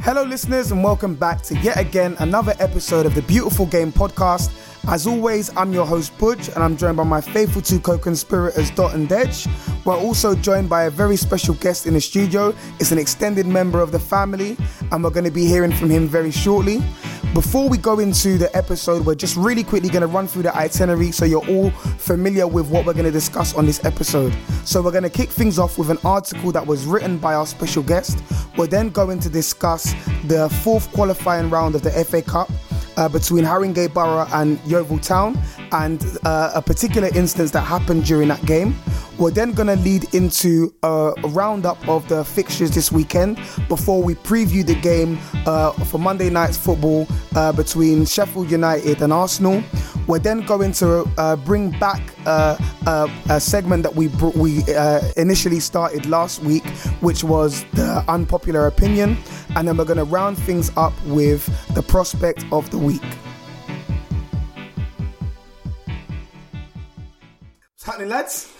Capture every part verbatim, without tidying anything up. Hello listeners, and welcome back to yet again another episode of the Beautiful Game podcast. As always, I'm your host Budge, and I'm joined by my faithful two co-conspirators Dot and Dej. We're also joined by a very special guest in the studio. It's an extended member of the family, and we're going to be hearing from him very shortly. Before we go into the episode, we're just really quickly going to run through the itinerary so you're all familiar with what we're going to discuss on this episode. So we're going to kick things off with an article that was written by our special guest. We're then going to discuss the fourth qualifying round of the F A Cup uh, between Haringey Borough and Yeovil Town, and uh, a particular instance that happened during that game. We're then going to lead into a roundup of the fixtures this weekend before we preview the game uh, for Monday night's football uh, between Sheffield United and Arsenal. We're then going to uh, bring back uh, uh, a segment that we br- we uh, initially started last week, which was the unpopular opinion. And then we're going to round things up with the prospect of the week. What's happening, lads?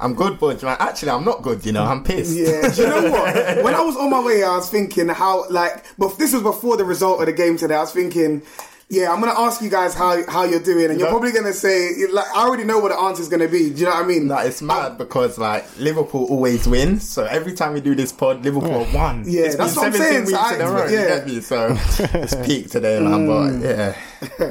I'm good, but like, actually, I'm not good, you know, I'm pissed. Yeah, do you know what? When I was on my way, I was thinking how, like, but this was before the result of the game today, I was thinking, yeah, I'm going to ask you guys how, how you're doing, and you're no. probably going to say, like, I already know what the answer's going to be, do you know what I mean? Like, it's mad I, because, like, Liverpool always win, so every time we do this pod, Liverpool have won. Yeah, it's that's been what I'm saying. Weeks I, in a row, yeah. you me? So it's peak today, like, mm. but, yeah.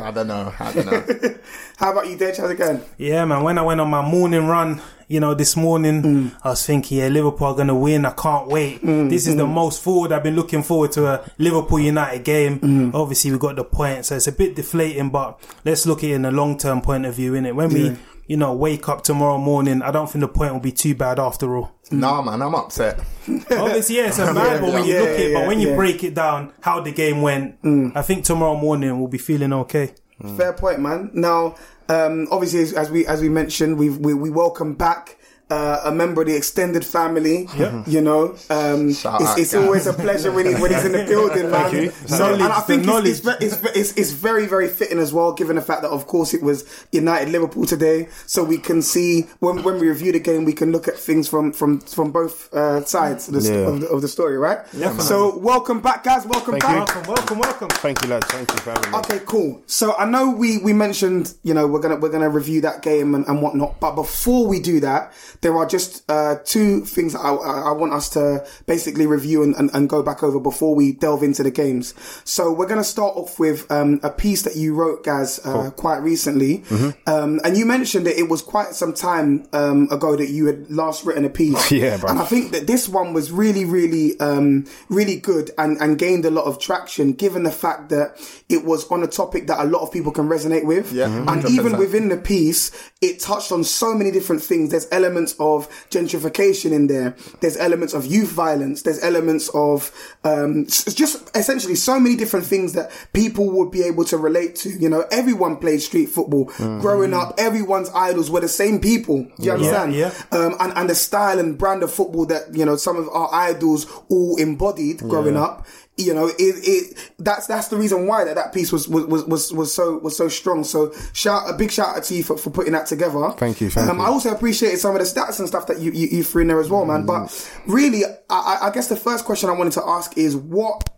I don't know. I don't know. How about you, Dej? How's it going? Yeah, man. When I went on my morning run, you know, this morning, mm. I was thinking, yeah, Liverpool are going to win. I can't wait. Mm. This is mm. the most forward I've been looking forward to, a Liverpool United game. Mm. Obviously, we got the point, so it's a bit deflating, but let's look at it in a long-term point of view, innit? When yeah. we, you know, wake up tomorrow morning, I don't think the point will be too bad after all. Nah, man, I'm upset. Obviously, yeah, it's a variable yeah, when you yeah, look at yeah, it, but when you yeah. break it down, how the game went, mm. I think tomorrow morning we'll be feeling okay. Mm. Fair point, man. Now, um, obviously, as, as we as we mentioned, we've, we we welcome back uh, a member of the extended family. Yep. You know, um, it's, out, it's always a pleasure when, he, when he's in the building, man. Thank you. So, and I think it's, it's, it's, it's very, very fitting as well, given the fact that, of course, it was United Liverpool today. So we can see when when we review the game, we can look at things from from from both uh, sides of the, yeah. of, the, of the story, right? Yeah, so welcome back, guys. Welcome Thank back. You. Welcome, welcome, welcome. Thank you, lads. Thank you for having me. Okay, cool. So I know we we mentioned, you know, we're gonna we're gonna review that game and, and whatnot, but before we do that, there are just uh, two things I, I want us to basically review and, and, and go back over before we delve into the games. So we're going to start off with um, a piece that you wrote, Gaz, uh, cool. quite recently. Mm-hmm. Um, and you mentioned that it was quite some time um, ago that you had last written a piece. Yeah, bro. And I think that this one was really, really, um, really good and, and gained a lot of traction, given the fact that it was on a topic that a lot of people can resonate with. Yeah, mm-hmm. And even within the piece, it touched on so many different things. There's elements elements of gentrification in there. There's elements of youth violence. There's elements of um, just essentially so many different things that people would be able to relate to. You know, everyone played street football. Mm. Growing up, everyone's idols were the same people. You yeah, understand? Yeah. Um, and, and the style and brand of football that, you know, some of our idols all embodied growing yeah. up. You know, it, it, that's, that's the reason why that, that piece was, was, was, was so, was so strong. So shout, a big shout out to you for, for putting that together. Thank you. Thank um, you. I also appreciated some of the stats and stuff that you, you, you threw in there as well, man. Mm. But really, I, I guess the first question I wanted to ask is what,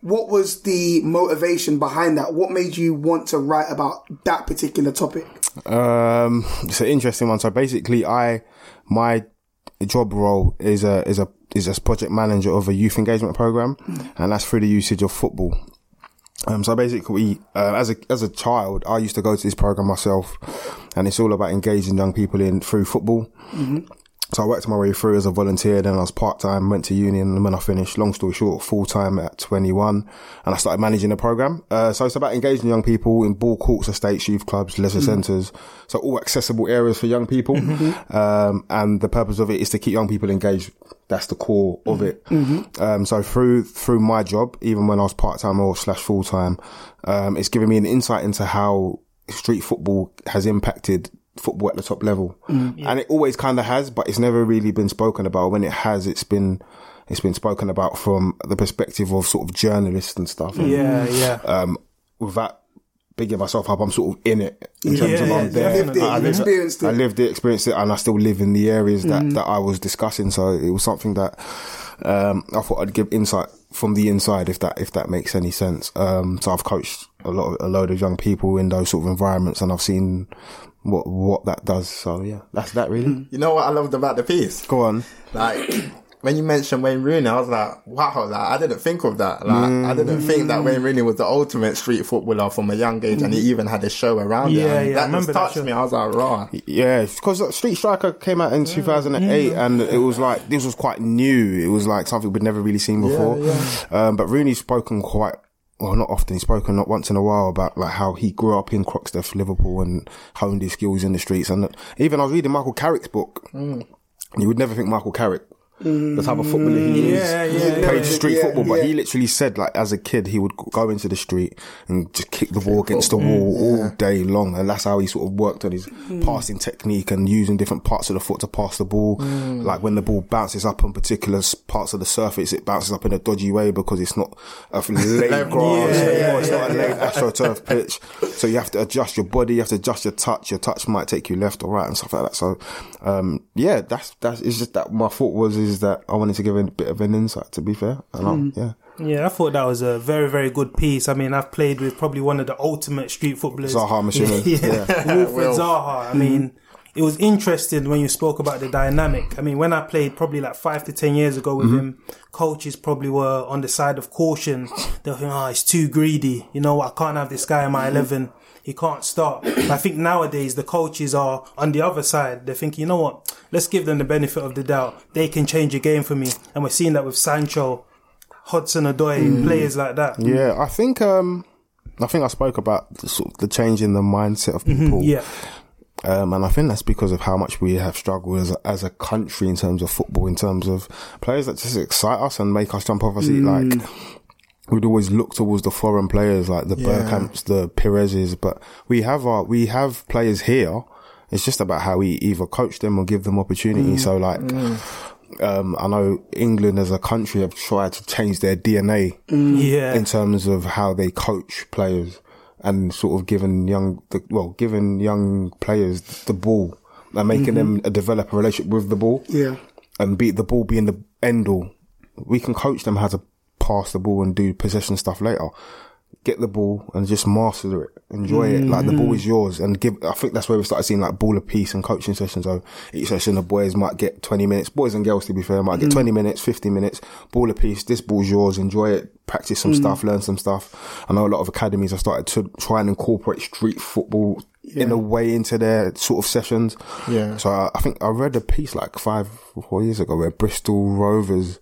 what was the motivation behind that? What made you want to write about that particular topic? Um, it's an interesting one. So basically I, my job role is a, is a, is as project manager of a youth engagement program, and that's through the usage of football. Um, so basically, uh, as a as a child, I used to go to this program myself, and it's all about engaging young people in through football. Mm-hmm. So I worked my way through as a volunteer, then I was part-time, went to uni, and when I finished, long story short, full-time at twenty-one, and I started managing the program. Uh, so it's about engaging young people in ball courts, estates, youth clubs, leisure mm-hmm. centres, so all accessible areas for young people. Mm-hmm. Um, and the purpose of it is to keep young people engaged. That's the core of it. Mm-hmm. Um, so through through my job, even when I was part-time or slash full-time, um, it's given me an insight into how street football has impacted football at the top level. Mm, yeah. And it always kind of has, but it's never really been spoken about. When it has, it's been it's been spoken about from the perspective of sort of journalists and stuff. And, yeah, yeah. Um, without bigging myself up, I'm sort of in it in yeah, terms yeah, of I'm yeah, there. Lived it, I, I, lived, experienced I, it. I lived it, experienced it, and I still live in the areas that, mm. that I was discussing. So it was something that um, I thought I'd give insight from the inside, if that if that makes any sense. Um, so I've coached a lot, of, a load of young people in those sort of environments, and I've seen what what that does. So yeah, that's that really. You know what I loved about the piece? Go on. Like when you mentioned Wayne Rooney, I was like, wow, like I didn't think of that. Like mm. I didn't think that Wayne Rooney was the ultimate street footballer from a young age, and he even had a show around yeah, it. And yeah, that I just touched that me. I was like, raw. Yeah, because Street Striker came out in yeah. two thousand eight, yeah. and it was like this was quite new. It was like something we'd never really seen before. Yeah, yeah. Um, but Rooney's spoken quite. Well, not often. He's spoken not once in a while about like how he grew up in Croxteth, Liverpool, and honed his skills in the streets. And even I was reading Michael Carrick's book. Mm. You would never think Michael Carrick, mm. the type of footballer he yeah, is, yeah, played yeah, street yeah, football, yeah. but he literally said like as a kid he would go into the street and just kick the ball against the wall yeah. all day long, and that's how he sort of worked on his mm. passing technique and using different parts of the foot to pass the ball. Mm. Like when the ball bounces up on particular parts of the surface, it bounces up in a dodgy way because it's not a laid grass, yeah, yeah, it's yeah, not yeah, a laid yeah. astroturf pitch, so you have to adjust your body, you have to adjust your touch. Your touch might take you left or right and stuff like that. So um, yeah, that's that's it's just that my thought was is that I wanted to give a bit of an insight, to be fair. And mm. yeah. Yeah, I thought that was a very, very good piece. I mean, I've played with probably one of the ultimate street footballers. Zaha machine. yeah. yeah. Wilfried well. Zaha. I mean, mm. it was interesting when you spoke about the dynamic. I mean, when I played probably like five to ten years ago with mm-hmm. him, coaches probably were on the side of caution. They were thinking, oh, he's too greedy. You know, I can't have this guy in my mm-hmm. eleven. He can't start. But I think nowadays the coaches are on the other side. They're thinking, you know what? Let's give them the benefit of the doubt. They can change a game for me. And we're seeing that with Sancho, Hudson-Odoi, mm. players like that. Yeah, I think um, I think I spoke about the, sort of the change in the mindset of people. Mm-hmm, yeah. Um, and I think that's because of how much we have struggled as a, as a country in terms of football, in terms of players that just excite us and make us jump off our seat. Mm. Like, we'd always look towards the foreign players like the yeah. Burkamps, the Perez's, but we have our, we have players here. It's just about how we either coach them or give them opportunity. Mm. So like, mm. um, I know England as a country have tried to change their D N A mm. yeah. in terms of how they coach players and sort of giving young, well, giving young players the ball and making mm-hmm. them develop a relationship with the ball. Yeah. And be the ball being the end all. We can coach them how to pass the ball and do possession stuff later. Get the ball and just master it. Enjoy mm-hmm. it. Like the ball is yours. And give, I think that's where we started seeing like ball apiece and coaching sessions. So each session the boys might get twenty minutes. Boys and girls, to be fair, might get mm-hmm. twenty minutes, fifty minutes. Ball apiece. This ball's yours. Enjoy it. Practice some mm-hmm. stuff. Learn some stuff. I know a lot of academies have started to try and incorporate street football yeah. in a way into their sort of sessions. Yeah. So I, I think I read a piece like five or four years ago where Bristol Rovers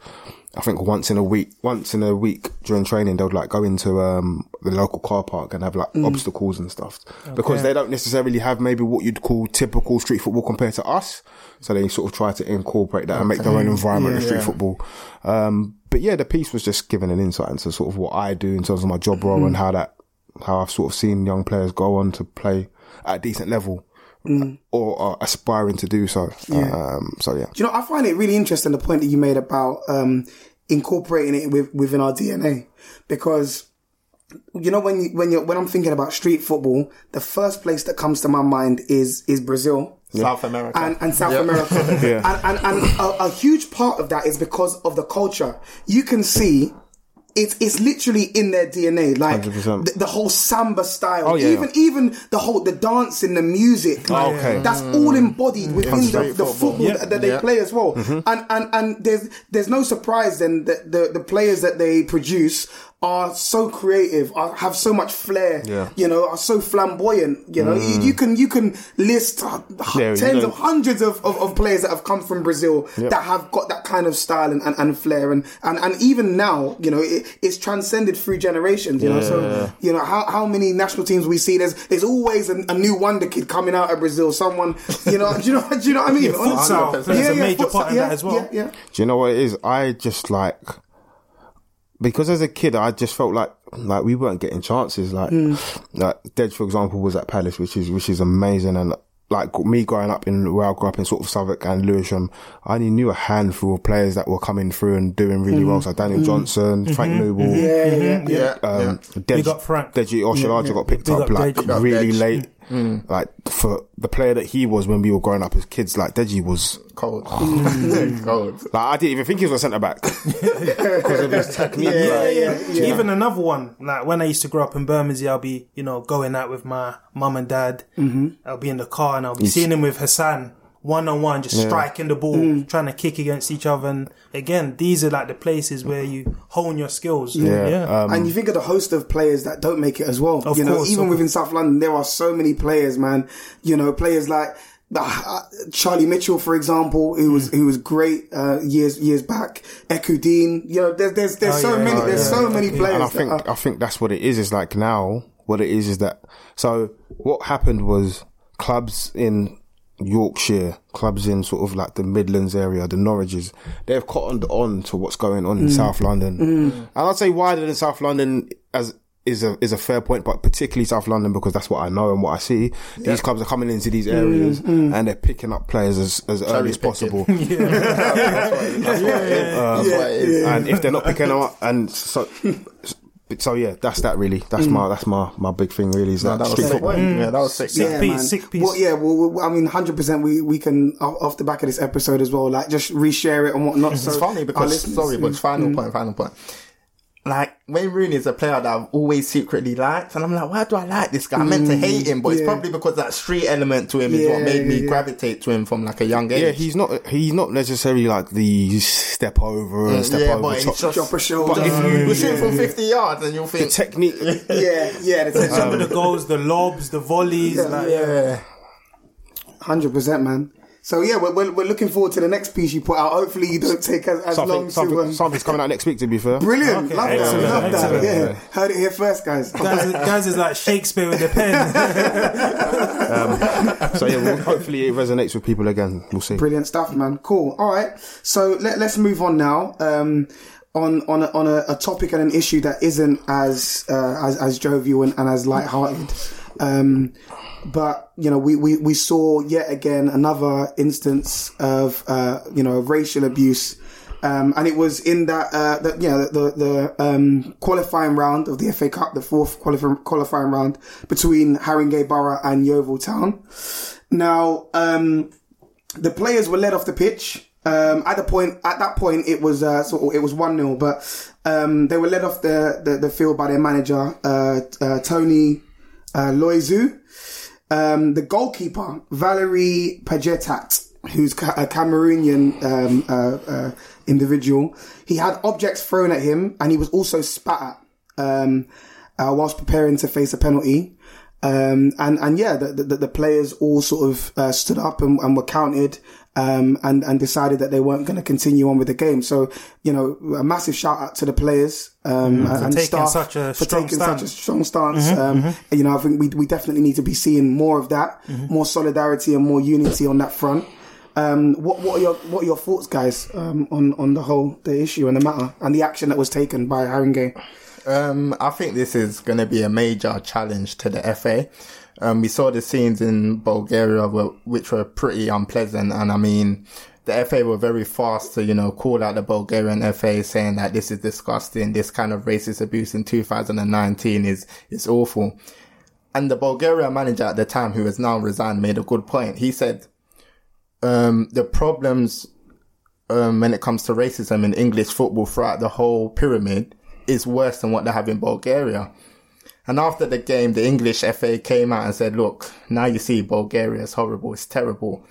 I think once in a week, once in a week during training, they would like go into um, the local car park and have like mm. obstacles and stuff, okay. because they don't necessarily have maybe what you'd call typical street football compared to us. So they sort of try to incorporate that okay. and make their own environment yeah, of street yeah. football. Um, but yeah, the piece was just giving an insight into sort of what I do in terms of my job role mm. and how that, how I've sort of seen young players go on to play at a decent level. Mm. Or are aspiring to do so. Yeah. Um, so yeah. Do you know, I find it really interesting the point that you made about um, incorporating it with, within our D N A, because you know when you, when you when I'm thinking about street football, the first place that comes to my mind is is Brazil, yeah. South America, and, and South yep. America, yeah. and and, and a, a huge part of that is because of the culture. You can see. It's it's literally in their D N A, like the, the whole samba style, oh, yeah, even yeah. even the whole the dancing, the music, like, oh, okay. that's all embodied within yeah, the, the football, football yeah. that, that yeah. they play as well. Mm-hmm. And and and there's there's no surprise then that the the players that they produce are so creative, are, have so much flair, yeah. you know, are so flamboyant. You know, mm. you, you can you can list uh, yeah, tens you know. of hundreds of, of, of players that have come from Brazil yep. that have got that kind of style and, and, and flair, and, and, and even now, you know, it, it's transcended through generations. You yeah. know, so you know how, how many national teams we see. There's there's always a, a new wonder kid coming out of Brazil. Someone, you know, do you know do you know what I mean? Futsal, it's yeah, a yeah, major part of yeah, that as well. Yeah, yeah. Do you know what it is? I just like. Because as a kid, I just felt like like we weren't getting chances. Like mm. like Dej, for example, was at Palace, which is which is amazing. And like me growing up in where I grew up in sort of Southwark and Lewisham, I only knew a handful of players that were coming through and doing really mm. well. So Daniel mm. Johnson, mm-hmm. Frank Noble, mm-hmm. yeah, mm-hmm. yeah, um, yeah. Dej, Deji Oshalaja yeah, yeah. got picked Big up, up like really Dej. late. Mm. Like for the player that he was when we were growing up as kids, like Deji was cold. Mm. cold. Like I didn't even think he was a centre back because of his technique. Yeah, like, yeah, yeah. Even yeah. another one, like when I used to grow up in Bermondsey, I'll be you know going out with my mum and dad. Mm-hmm. I'll be in the car and I'll be He's... seeing him with Hassan one on one, just yeah. striking the ball, mm. trying to kick against each other. And again, these are like the places where you hone your skills. Yeah, yeah. Um, and you think of the host of players that don't make it as well. Of you know, course, even within South London, there are so many players, man. You know, players like uh, Charlie Mitchell, for example, who was mm. who was great uh, years years back. Ekudin, you know, there's there's there's oh, so yeah, many oh, there's yeah, so yeah. many players. And I think are, I think that's what it is. Is like now what it is is that. So what happened was clubs in Yorkshire, clubs in sort of like the Midlands area, the Norwiches, they've cottoned on to what's going on mm. in South London. Mm. And I'd say wider than South London as is a is a fair point, but particularly South London because that's what I know and what I see. Yeah. These clubs are coming into these areas mm. Mm. and they're picking up players as, as early as possible. And if they're not picking them up, and so... So yeah, that's that really. That's mm. my that's my, my big thing really. Is no, that, that was sick. Mm. Yeah, that was sick. Sick yeah, piece, man. sick piece. Well, yeah, well, well, I mean, hundred percent. We we can off the back of this episode as well, like just reshare it and whatnot. So it's funny because sorry, but final mm. point, final point. Like Wayne Rooney is a player that I've always secretly liked, and I'm like, why do I like this guy? I meant to hate him, but yeah. it's probably because that street element to him yeah, is what made me yeah. gravitate to him from like a young age. Yeah, he's not he's not necessarily like the step over and step yeah, over but top. Just, drop a shoulder. But if you yeah, shoot yeah, from fifty yeah. yards, and you'll think the technique. yeah, yeah, the technique. Some of the goals, the lobs, the volleys. Yeah, like, yeah. one hundred percent, man. So yeah, we're we're looking forward to the next piece you put out. Hopefully, you don't take as, as something, long something, to. Um... Something's coming out next week. To be fair, brilliant, okay. love excellent. that, love excellent. that. Excellent. Yeah, heard it here first, guys. Guys, guys is like Shakespeare with a pen. um, so yeah, well, hopefully it resonates with people again. We'll see. Brilliant stuff, man. Cool. All right, so let, let's move on now. Um, on on a, on a, a topic and an issue that isn't as uh, as, as jovial and, and as light-hearted. Um, but, you know, we, we, we saw yet again another instance of, uh, you know, racial abuse. Um, and it was in that, uh, that, you know, the, the, um, qualifying round of the F A Cup, the fourth qualif- qualifying round between Haringey Borough and Yeovil Town. Now, um, the players were led off the pitch. Um, at the point, at that point, it was, uh, sort of, it was one nil, but, um, they were led off the, the, the field by their manager, uh, uh Tony, Uh, Loizu, um, the goalkeeper, Valerie Pajetat, who's ca- a Cameroonian, um, uh, uh, individual. He had objects thrown at him and he was also spat at, um, uh, whilst preparing to face a penalty. Um, and, and yeah, the, the, the players all sort of, uh, stood up and, and were counted. um, and, and decided that they weren't going to continue on with the game. So, you know, a massive shout out to the players, um, mm-hmm. and staff for taking, such a, for taking such a strong stance. Mm-hmm. Um, mm-hmm. You know, I think we, we definitely need to be seeing more of that, mm-hmm. more solidarity and more unity on that front. Um, what, what are your, what are your thoughts, guys, um, on, on the whole, the issue and the matter and the action that was taken by Haringey? Um, I think this is going to be a major challenge to the F A. Um, we saw the scenes in Bulgaria were, which were pretty unpleasant. And I mean, the F A were very fast to, you know, call out the Bulgarian F A saying that this is disgusting. This kind of racist abuse in two thousand nineteen is, is awful. And the Bulgaria manager at the time, who has now resigned, made a good point. He said, um, the problems, um, when it comes to racism in English football throughout the whole pyramid is worse than what they have in Bulgaria. And after the game, the English F A came out and said, look, now you see Bulgaria is horrible, it's terrible.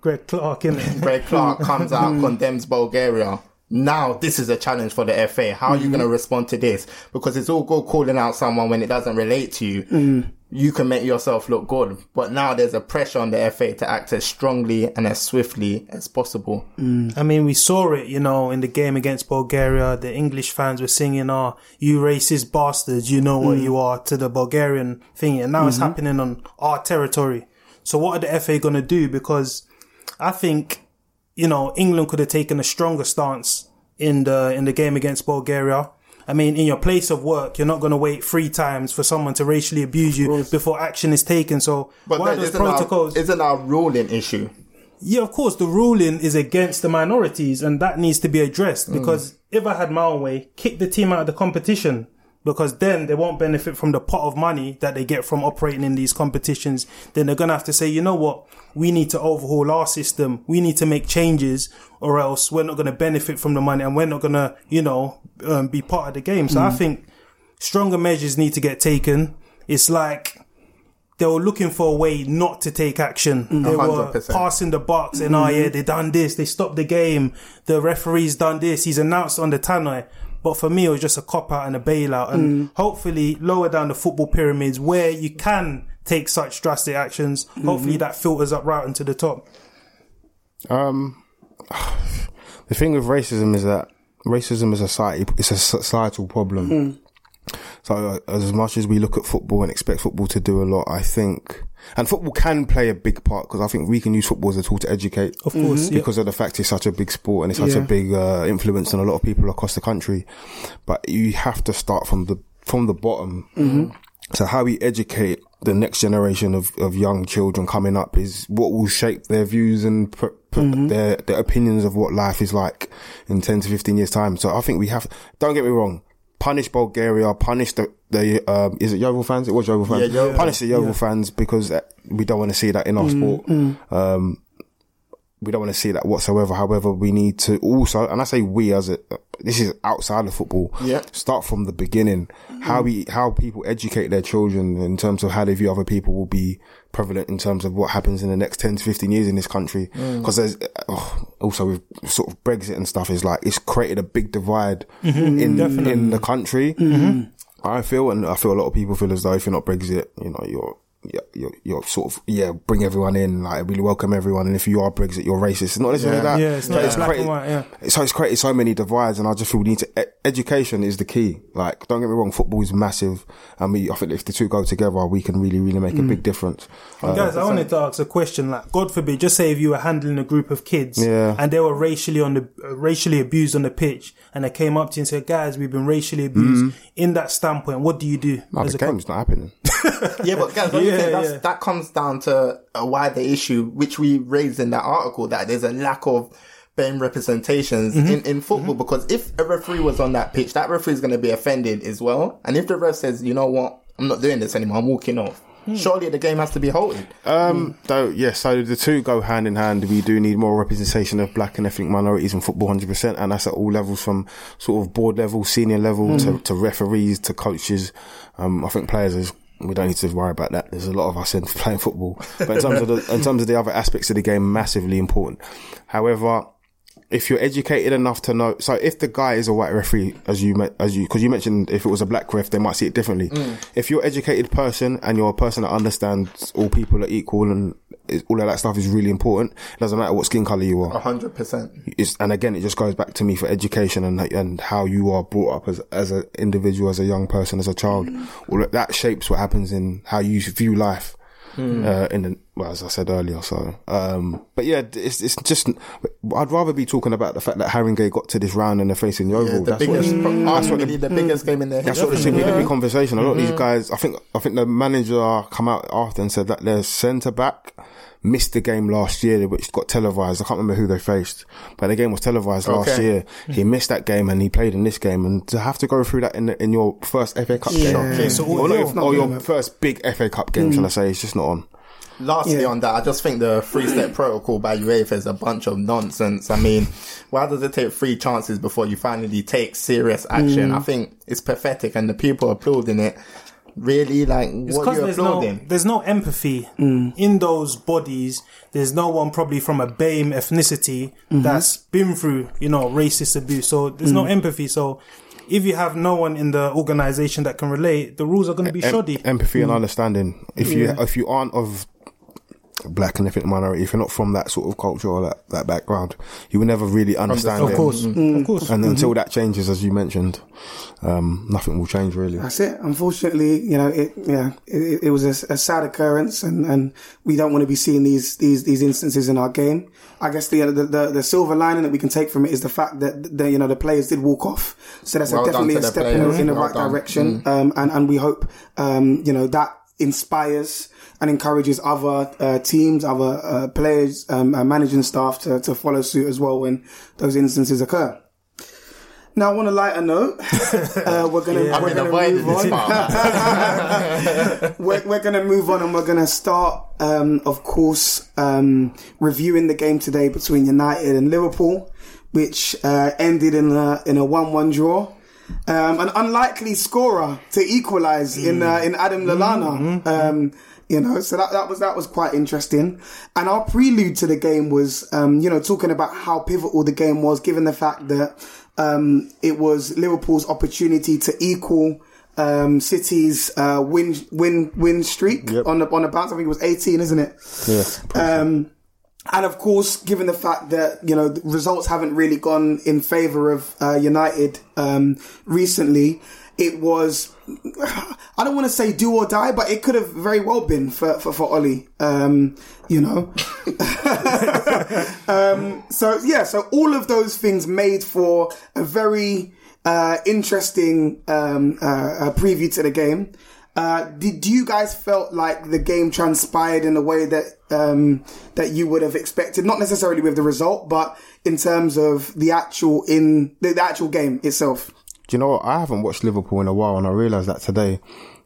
Greg Clark, innit? Greg Clark comes out, condemns Bulgaria. Now this is a challenge for the F A. How are mm-hmm. you going to respond to this? Because it's all good calling out someone when it doesn't relate to you. Mm. You can make yourself look good. But now there's a pressure on the F A to act as strongly and as swiftly as possible. Mm. I mean, we saw it, you know, in the game against Bulgaria. The English fans were singing, oh, you racist bastards, you know what mm. you are, to the Bulgarian thing. And now mm-hmm. it's happening on our territory. So what are the F A going to do? Because I think, you know, England could have taken a stronger stance in the, in the game against Bulgaria. I mean, in your place of work, you're not going to wait three times for someone to racially abuse you before action is taken. So, but why are those protocols? Our, isn't our ruling issue? Yeah, of course. The ruling is against the minorities, and that needs to be addressed. Because mm. if I had my own way, kick the team out of the competition, because then they won't benefit from the pot of money that they get from operating in these competitions. Then they're going to have to say, you know what? We need to overhaul our system. We need to make changes, or else we're not going to benefit from the money, and we're not going to, you know, um, be part of the game. So mm. I think stronger measures need to get taken. It's like they were looking for a way not to take action. Mm. They one hundred percent were passing the buck and, mm. oh yeah, they done this. They stopped the game. The referee's done this. He's announced on the tannoy. But for me, it was just a cop-out and a bailout. And mm. hopefully lower down the football pyramids where you can take such drastic actions. Mm-hmm. Hopefully that filters up right into the top. Um, the thing with racism is that racism is a society, it's a societal problem. Mm. So as much as we look at football and expect football to do a lot, I think... And football can play a big part, because I think we can use football as a tool to educate. Of course. Mm-hmm. Because yeah. of the fact it's such a big sport and it's such yeah. a big uh, influence on a lot of people across the country. But you have to start from the from the bottom. Mm-hmm. So how we educate the next generation of, of young children coming up is what will shape their views and pr- pr- mm-hmm. their, their opinions of what life is like in ten to fifteen years time. So I think we have, don't get me wrong, punish Bulgaria, punish the, the um, is it Yeovil fans? It was Yeovil fans. Yeah, yeah, punish the Yeovil yeah. fans, because we don't want to see that in our mm, sport. Mm. Um, we don't want to see that whatsoever. However, we need to also, and I say we as a, this is outside of football. Yeah. Start from the beginning. Mm. How we, how people educate their children in terms of how they view other people will be prevalent in terms of what happens in the next ten to fifteen years in this country. Mm. Cause there's oh, also with sort of Brexit and stuff, is like, it's created a big divide mm-hmm, in, definitely. in the country. Mm-hmm. I feel, and I feel a lot of people feel as though if you're not Brexit, you know, you're, Yeah, you're, you're sort of, yeah, bring everyone in, like, really welcome everyone. And if you are Brexit, you're racist. It's not necessarily yeah, that. Yeah, it's, not, it's, yeah. Created, black and white, yeah. So it's created so many divides, and I just feel we need to, e- education is the key. Like, don't get me wrong, football is massive. And we, I think if the two go together, we can really, really make mm. a big difference. Uh, guys, I wanted to ask a question, like, God forbid, just say if you were handling a group of kids yeah. and they were racially on the, uh, racially abused on the pitch, and they came up to you and said, guys, we've been racially abused. Mm. In that standpoint, what do you do? No, the game's co- not happening. yeah, but guys, yeah. Yeah, that's, yeah. that comes down to a wider issue, which we raised in that article, that there's a lack of B A M E representations mm-hmm. in, in football, mm-hmm. because if a referee was on that pitch, that referee is going to be offended as well. And if the ref says, you know what, I'm not doing this anymore, I'm walking off, mm. surely the game has to be halted. Um, mm. Though, yeah, so the two go hand in hand. We do need more representation of black and ethnic minorities in football, one hundred percent, and that's at all levels, from sort of board level, senior level, mm. to, to referees, to coaches. Um, I think players is We don't need to worry about that. There's a lot of us in playing football. But in terms of the, in terms of the other aspects of the game, massively important. However, if you're educated enough to know, so if the guy is a white referee, as you, as you, cause you mentioned if it was a black ref, they might see it differently. Mm. If you're an educated person and you're a person that understands all people are equal and is, all of that stuff is really important. It doesn't matter what skin colour you are. A hundred percent. And again, it just goes back to me for education and and how you are brought up as as an individual, as a young person, as a child. Mm. All of that shapes what happens in how you view life. Mm. Uh, in the, well, as I said earlier, so um, but yeah, it's it's just I'd rather be talking about the fact that Haringey got to this round and they're facing the overall. Yeah, the that's biggest, what pro- that's what the, the biggest game in their history. That's what it should be. The big conversation. A lot mm-hmm. of these guys, I think, I think the manager come out after and said that their centre back missed the game last year, which got televised. I can't remember who they faced, but the game was televised okay. last year. He missed that game and he played in this game, and to have to go through that in the, in your first F A Cup yeah. game, okay, so all, or, not, if, not or your it. first big F A Cup game, mm. shall I say, it's just not on. Lastly yeah. on that, I just think the three-step protocol by UEFA is a bunch of nonsense. I mean, why does it take three chances before you finally take serious action? Mm. I think it's pathetic, and the people applauding it. Really, like, it's what you're there's applauding. No, there's no empathy mm. in those bodies. There's no one probably from a BAME ethnicity mm-hmm. that's been through, you know, racist abuse. So there's mm. no empathy. So if you have no one in the organisation that can relate, the rules are going to be em- shoddy. Empathy mm. and understanding. If yeah. you if you aren't of black and ethnic minority, if you're not from that sort of culture or that, that background, you will never really understand it. Of course, mm. Mm. of course. And mm-hmm. until that changes, as you mentioned, um, nothing will change really. That's it. Unfortunately, you know, it, yeah, it, it was a, a sad occurrence, and, and we don't want to be seeing these, these, these instances in our game. I guess the, the, the, the silver lining that we can take from it is the fact that the, you know, the players did walk off. So that's well a, definitely a step in, in the well right done. direction. Mm. Um, and, and we hope, um, you know, that inspires and encourages other uh, teams, other uh, players, um, and managing staff to, to follow suit as well when those instances occur. Now, on a lighter note, uh, we're going yeah, to move on. we're we're going to move on, and we're going to start, um, of course, um, reviewing the game today between United and Liverpool, which uh, ended in a in a one-one draw. Um, an unlikely scorer to equalise mm. in uh, in Adam Lallana. Mm-hmm. Um, you know, so that, that was that was quite interesting. And our prelude to the game was, um, you know, talking about how pivotal the game was, given the fact that um, it was Liverpool's opportunity to equal um, City's uh, win win win streak yep. on the on the bounce. I think it was eighteen, isn't it? Yes. Yeah, um, and of course, given the fact that, you know, the results haven't really gone in favour of uh, United um, recently, it was, I don't want to say do or die, but it could have very well been for, for, for Oli, um, you know. um, so, yeah, so all of those things made for a very uh, interesting um, uh, preview to the game. Uh, did you guys felt like the game transpired in a way that um, that you would have expected? Not necessarily with the result, but in terms of the actual in the, the actual game itself. Do you know what? I haven't watched Liverpool in a while, and I realised that today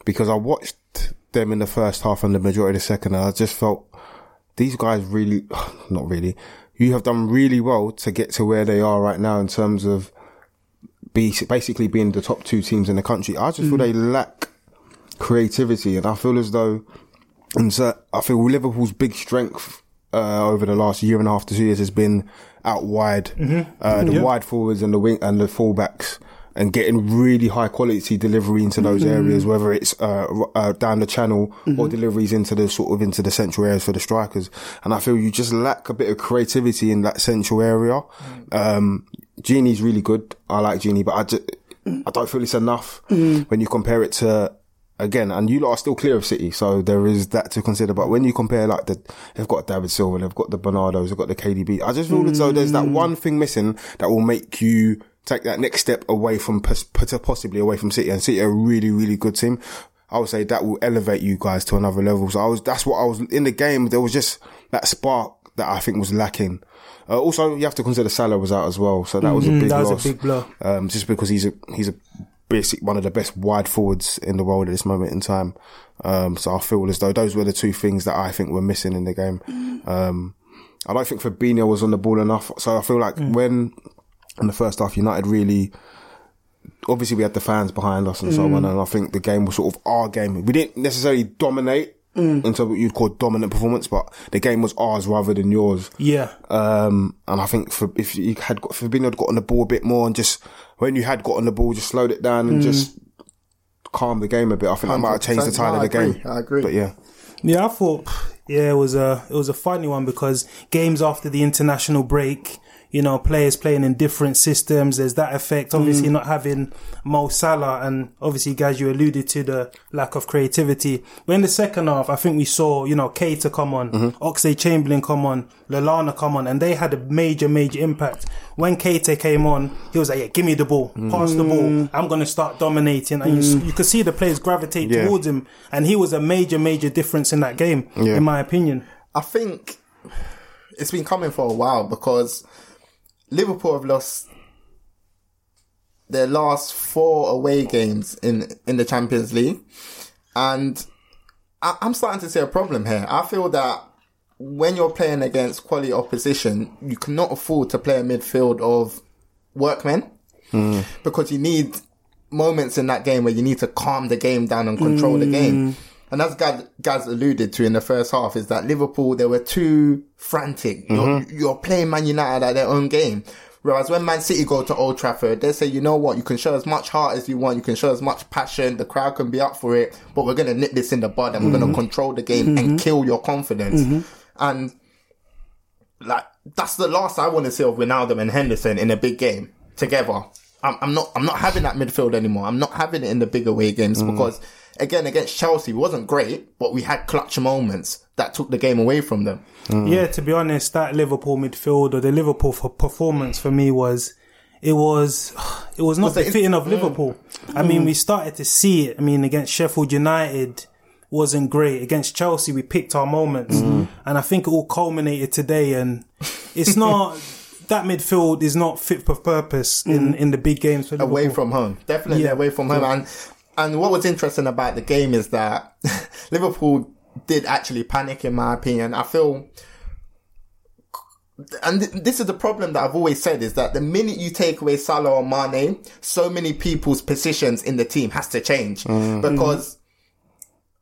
because I watched them in the first half and the majority of the second, and I just felt these guys really, not really. You have done really well to get to where they are right now in terms of be, basically being the top two teams in the country. I just mm. feel they lack creativity, and I feel as though, and so I feel Liverpool's big strength uh, over the last year and a half to two years has been out wide, mm-hmm. uh, the yeah. wide forwards and the wing and the fullbacks, and getting really high quality delivery into those mm-hmm. areas, whether it's uh, uh, down the channel mm-hmm. or deliveries into the sort of into the central areas for the strikers. And I feel you just lack a bit of creativity in that central area. Um, Gini's really good. I like Gini, but I, just, I don't feel it's enough mm-hmm. when you compare it to. Again, and you lot are still clear of City, so there is that to consider. But when you compare, like, the, they've got David Silva, they've got the Bernardos, they've got the K D B. I just feel mm. as though there's that one thing missing that will make you take that next step away from, possibly away from City. And City are a really, really good team. I would say that will elevate you guys to another level. So I was, that's what I was, in the game, there was just that spark that I think was lacking. Uh, also, you have to consider Salah was out as well. So that was mm-hmm. a big that was loss. a big blow. Um, just because he's a, he's a, basic one of the best wide forwards in the world at this moment in time. Um, so I feel as though those were the two things that I think were missing in the game. Um, I don't think Fabinho was on the ball enough. So I feel like mm. when in the first half United really, obviously we had the fans behind us and mm. so on. And I think the game was sort of our game. We didn't necessarily dominate mm. into what you'd call dominant performance, but the game was ours rather than yours. Yeah. Um, and I think for, if you had got, Fabinho had got on the ball a bit more and just, when you had gotten the ball, just slowed it down and mm. just calmed the game a bit. I think that might have changed the tide no, of the I game. I agree. But yeah. Yeah, I thought Yeah, it was a it was a funny one because games after the international break, you know, players playing in different systems. There's that effect. Obviously, mm. not having Mo Salah, and obviously, Gaz, you alluded to the lack of creativity. But in the second half, I think we saw, you know, Keita come on, mm-hmm. Oxlade-Chamberlain come on, Lallana come on, and they had a major, major impact. When Keita came on, he was like, yeah, give me the ball, mm. pass the ball. I'm going to start dominating. And mm. you, you could see the players gravitate yeah. towards him. And he was a major, major difference in that game, yeah. in my opinion. I think it's been coming for a while because Liverpool have lost their last four away games in, in the Champions League. And I, I'm starting to see a problem here. I feel that when you're playing against quality opposition, you cannot afford to play a midfield of workmen mm. because you need moments in that game where you need to calm the game down and control mm. the game. And as Gaz, Gaz alluded to in the first half, is that Liverpool, they were too frantic. Mm-hmm. You're, you're playing Man United at their own game. Whereas when Man City go to Old Trafford, they say, you know what, you can show as much heart as you want. You can show as much passion. The crowd can be up for it. But we're going to nip this in the bud and mm-hmm. we're going to control the game mm-hmm. and kill your confidence. Mm-hmm. And like that's the last I want to see of Wijnaldum and Henderson in a big game together. I'm, I'm not I'm not having that midfield anymore. I'm not having it in the big away games mm. because, again, against Chelsea, it wasn't great, but we had clutch moments that took the game away from them. Mm. Yeah, to be honest, that Liverpool midfield or the Liverpool for performance for me was, it was, it was not befitting of mm. Liverpool. Mm. I mean, we started to see it. I mean, against Sheffield United, wasn't great. Against Chelsea, we picked our moments. Mm. And I think it all culminated today. And it's not... That midfield is not fit for purpose in, mm. in the big games. For away from home. Definitely yeah. away from home. Yeah. And and what was interesting about the game is that Liverpool did actually panic, in my opinion. I feel... And th- this is the problem that I've always said, is that the minute you take away Salah or Mane, so many people's positions in the team has to change. Mm. Because... Mm.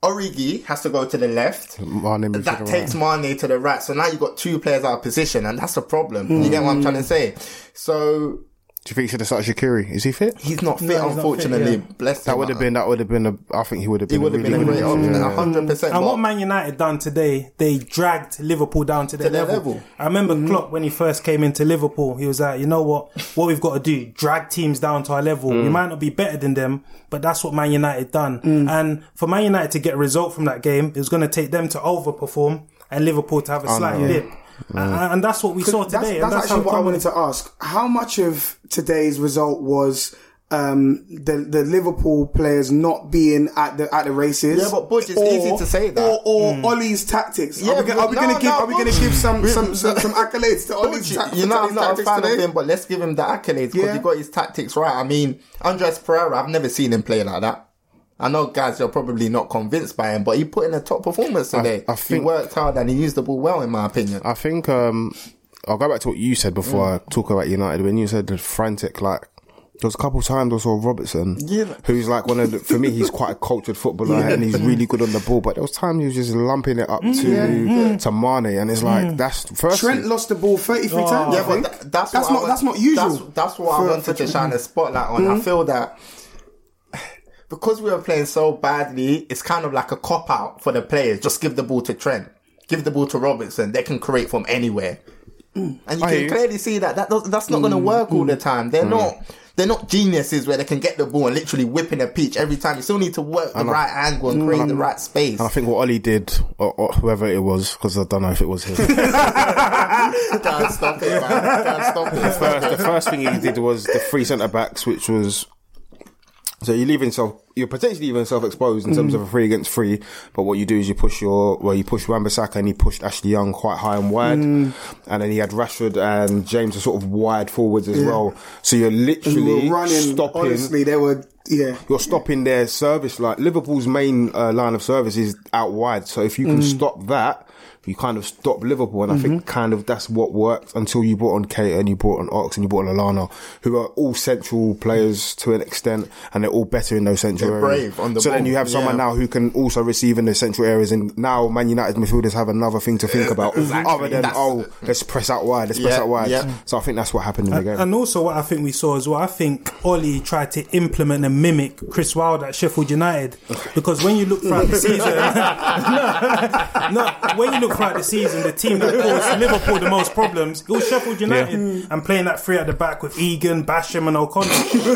Origi has to go to the left. Mane that to the takes right. Mane to the right. So now you've got two players out of position, and that's a problem. Mm. You get what I'm trying to say? So... Do you think he should have started Shaqiri? Is he fit? He's not fit, no, he's unfortunately. Not fit, yeah. Bless him. That would have been, that would have been, a, I think he would have been, he would have really been a great option, yeah. one hundred percent. And but, what Man United done today, they dragged Liverpool down to their, to their level. level. I remember mm. Klopp, when he first came into Liverpool, he was like, you know what, what we've got to do, drag teams down to our level. Mm. We might not be better than them, but that's what Man United done. Mm. And for Man United to get a result from that game, it was going to take them to overperform and Liverpool to have a oh, slight no. dip. Mm. And that's what we saw today. That's, that's, that's actually what I wanted to ask. How much of today's result was um, the the Liverpool players not being at the at the races? Yeah, but Budge, it's or, easy to say that. Or, or mm. Ollie's tactics. Yeah, are we, no, we going to no, give? No, are we going to give some some, some some accolades to Ollie's tactics? You know, I'm not a fan of him, but let's give him the accolades because yeah. he got his tactics right. I mean, Andres Pereira, I've never seen him play like that. I know, guys, you're probably not convinced by him, but he put in a top performance today. I, I think, he worked hard and he used the ball well, in my opinion. I think um, I'll go back to what you said before mm. I talk about United. When you said the frantic, like, there was a couple of times I saw Robertson, yeah. who's like one of the, for me, he's quite a cultured footballer yeah. and he's really good on the ball, but there was times he was just lumping it up mm, to, yeah. to Mane, and it's like, mm. that's first. Trent lost the ball thirty-three oh, times. Yeah, but that, that's, that's, not, was, that's not usual. That's, that's what for, I wanted to shine a spotlight on. Mm. I feel that because we were playing so badly, it's kind of like a cop-out for the players. Just give the ball to Trent. Give the ball to Robertson. They can create from anywhere. Mm. And you Are can you? clearly see that, that that's not mm. going to work mm. all the time. They're mm. not they're not geniuses where they can get the ball and literally whip in a pitch every time. You still need to work the and right I, angle and create and the right space. And I think what Ollie did, or, or whoever it was, because I don't know if it was him. Don't stop it, man. Don't stop it. The first, the first thing he did was the three centre-backs, which was... So you leave yourself, you're potentially even self-exposed in terms mm. of a three against three. But what you do is you push your, well, you push Wan-Bissaka and he pushed Ashley Young quite high and wide. Mm. And then he had Rashford and James are sort of wide forwards as yeah. well. So you're literally we running, stopping. Honestly, they were, yeah. You're stopping their service. Like Liverpool's main uh, line of service is out wide. So if you can mm. stop that, you kind of stop Liverpool. And mm-hmm. I think kind of that's what worked until you brought on Keita and you brought on Ox and you brought on Lallana, who are all central players to an extent, and they're all better in those central they're areas. Brave on the so ball. Then you have someone yeah. now who can also receive in the central areas, and now Man United midfielders have another thing to think about exactly. other than, that's, oh, let's press out wide, let's yeah, press out wide. Yeah. So I think that's what happened in and, the game. And also what I think we saw as well, I think Oli tried to implement and mimic Chris Wilder at Sheffield United, because when you look throughout the season, no, no, when you look throughout the season, the team that caused Liverpool the most problems, it was Sheffield United, yeah. and playing that three at the back with Egan, Basham and O'Connor,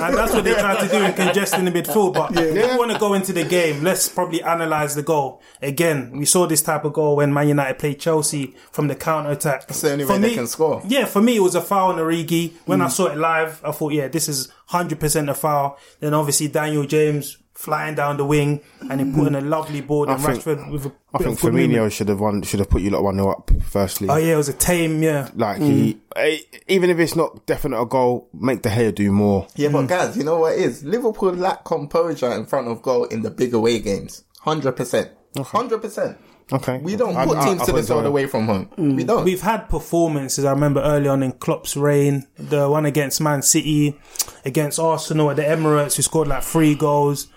and that's what they tried to do in congesting the midfield. But yeah. if you want to go into the game, let's probably analyse the goal. Again, we saw this type of goal when Man United played Chelsea from the counter attack. That's the only way they can score. Yeah, for me it was a foul on Origi. When mm. I saw it live, I thought, yeah, this is one hundred percent a foul. Then obviously Daniel James flying down the wing and then putting a lovely ball in Rashford with a I bit think of good Firmino movement. should have won, should have put you lot one nil up firstly. Oh yeah, it was a tame, yeah. Like mm. he, I, even if it's not definite a goal, make De Gea do more. Yeah, mm. but guys, you know what it is? Liverpool lack composure in front of goal in the big away games. one hundred percent Okay. one hundred percent Okay. We don't put teams I, I, I to the side away from home. Mm. We don't. We've had performances, I remember early on in Klopp's reign, the one against Man City, against Arsenal at the Emirates, who scored like three goals.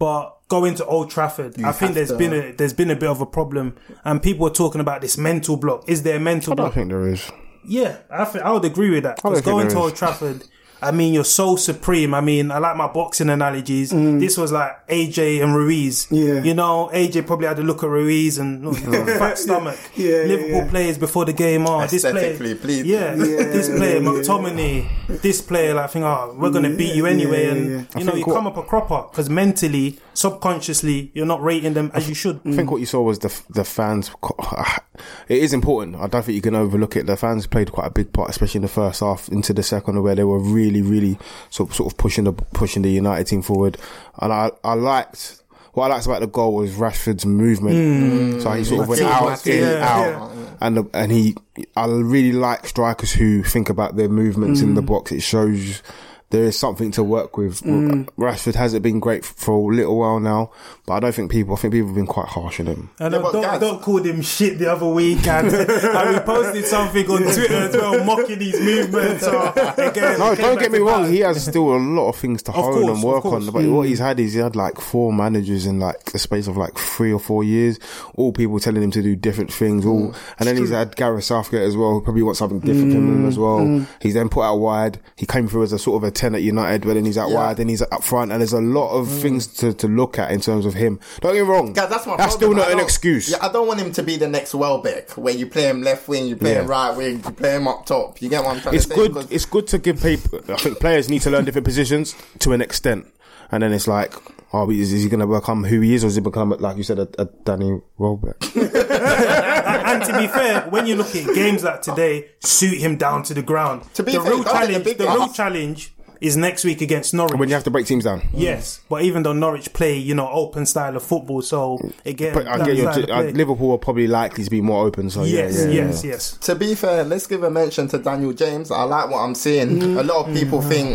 But going to Old Trafford, you I think there's to... been a, there's been a bit of a problem, and people are talking about this mental block. Is there a mental block? I don't block? think there is. Yeah, I think I would agree with that. Because going to Old Trafford, I mean, you're so supreme. I mean, I like my boxing analogies. Mm. This was like A J and Ruiz. Yeah. You know, A J probably had a look at Ruiz and look, fat stomach. Yeah, yeah, Liverpool yeah. players before the game are oh, this player. Please. Yeah, yeah, this player, yeah, McTominay, yeah. this player, like, I think, oh, we're going to yeah, beat you anyway. Yeah, yeah, yeah. And, you I know, you what, come up a cropper because mentally, subconsciously, you're not rating them as you should. I think mm. what you saw was the the fans. It is important. I don't think you can overlook it. The fans played quite a big part, especially in the first half into the second, where they were really. Really, really sort of, sort of pushing the pushing the United team forward, and I I liked what I liked about the goal was Rashford's movement. Mm. So he sort of went out, in, out, and the, and he I really like strikers who think about their movements mm. in the box. It shows there is something to work with. Mm. Rashford hasn't been great for a little while now, but I don't think people, I think people have been quite harsh on him. And yeah, don't, guys, don't call him shit the other week. And, and we posted something on Twitter as well, mocking his movements. Or, again, no, don't get me wrong. Back. He has still a lot of things to of hone course, and work on. But mm. what he's had is he had like four managers in like the space of like three or four years, all people telling him to do different things. All, mm. And then he's had Gareth Southgate as well, who probably wants something different mm. from him as well. Mm. He's then put out wide. He came through as a sort of a ten at United, but then he's out yeah. wide, then he's up front, and there's a lot of mm. things to, to look at in terms of him. Don't get me wrong, guys, that's, my that's still not an excuse. Yeah, I don't want him to be the next Welbeck, where you play him left wing, you play yeah. him right wing, you play him up top. You get what I'm trying it's to say? Good, it's good to give people, I think players need to learn different positions to an extent, and then it's like, oh, is, is he going to become who he is, or is he become, like you said, a, a Danny Welbeck? And to be fair, when you look at games like today, shoot him down to the ground. To be the fair, real challenge, the, the real challenge is next week against Norwich. When you have to break teams down. Yes, but even though Norwich play, you know, open style of football, so again, but I get your, uh, Liverpool are probably likely to be more open. So yes, yeah, yeah, yes, yeah. yes. To be fair, let's give a mention to Daniel James. I like what I'm seeing. Mm. A lot of people mm. think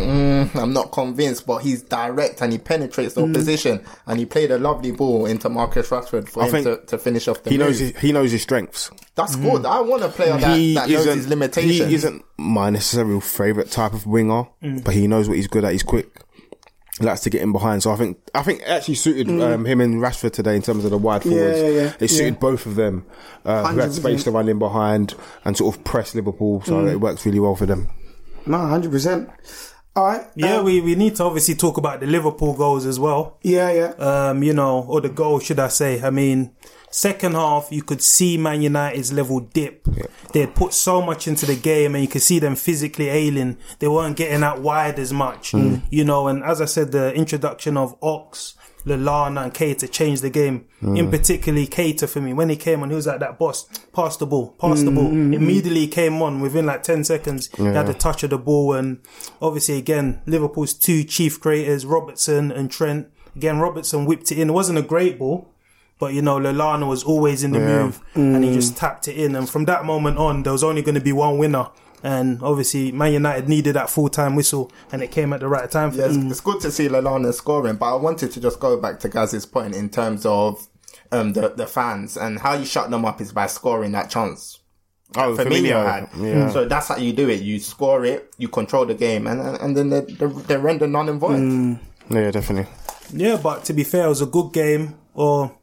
mm, I'm not convinced, but he's direct and he penetrates the mm. opposition, and he played a lovely ball into Marcus Rashford for I him to, to finish off the he move. knows his, he knows his strengths. That's mm. good. I want a player that, that knows his limitations. He isn't my necessary favourite type of winger, mm. but he knows what he's good at. He's quick. He likes to get in behind. So I think I think it actually suited mm. um, him and Rashford today in terms of the wide forwards. Yeah, yeah, yeah. It suited yeah. both of them. Uh, who had space to run in behind and sort of press Liverpool. So mm. it works really well for them. No, one hundred percent. All right. Yeah, um, we, we need to obviously talk about the Liverpool goals as well. Yeah, yeah. Um, you know, or the goal, should I say. I mean, second half, you could see Man United's level dip. Yeah. They had put so much into the game, and you could see them physically ailing. They weren't getting out wide as much, mm. you know. And as I said, the introduction of Ox, Lallana and Keita changed the game. Mm. In particularly Keita for me. When he came on, he was like that boss. Pass the ball. Pass mm, the ball. Mm, Immediately came on within like ten seconds. Yeah. He had a touch of the ball. And obviously, again, Liverpool's two chief creators, Robertson and Trent. Again, Robertson whipped it in. It wasn't a great ball, but, you know, Lallana was always in the yeah. move. Mm. And he just tapped it in. And from that moment on, there was only going to be one winner. And obviously Man United needed that full-time whistle, and it came at the right time for yes, them. It's good to see Lallana scoring, but I wanted to just go back to Gaz's point in terms of um, the, the fans. And how you shut them up is by scoring that chance. Oh, Firmino had. Yeah. So that's how you do it. You score it, you control the game, and and then they're, they're rendered non-involved. Mm. Yeah, definitely. Yeah, but to be fair, it was a good game, or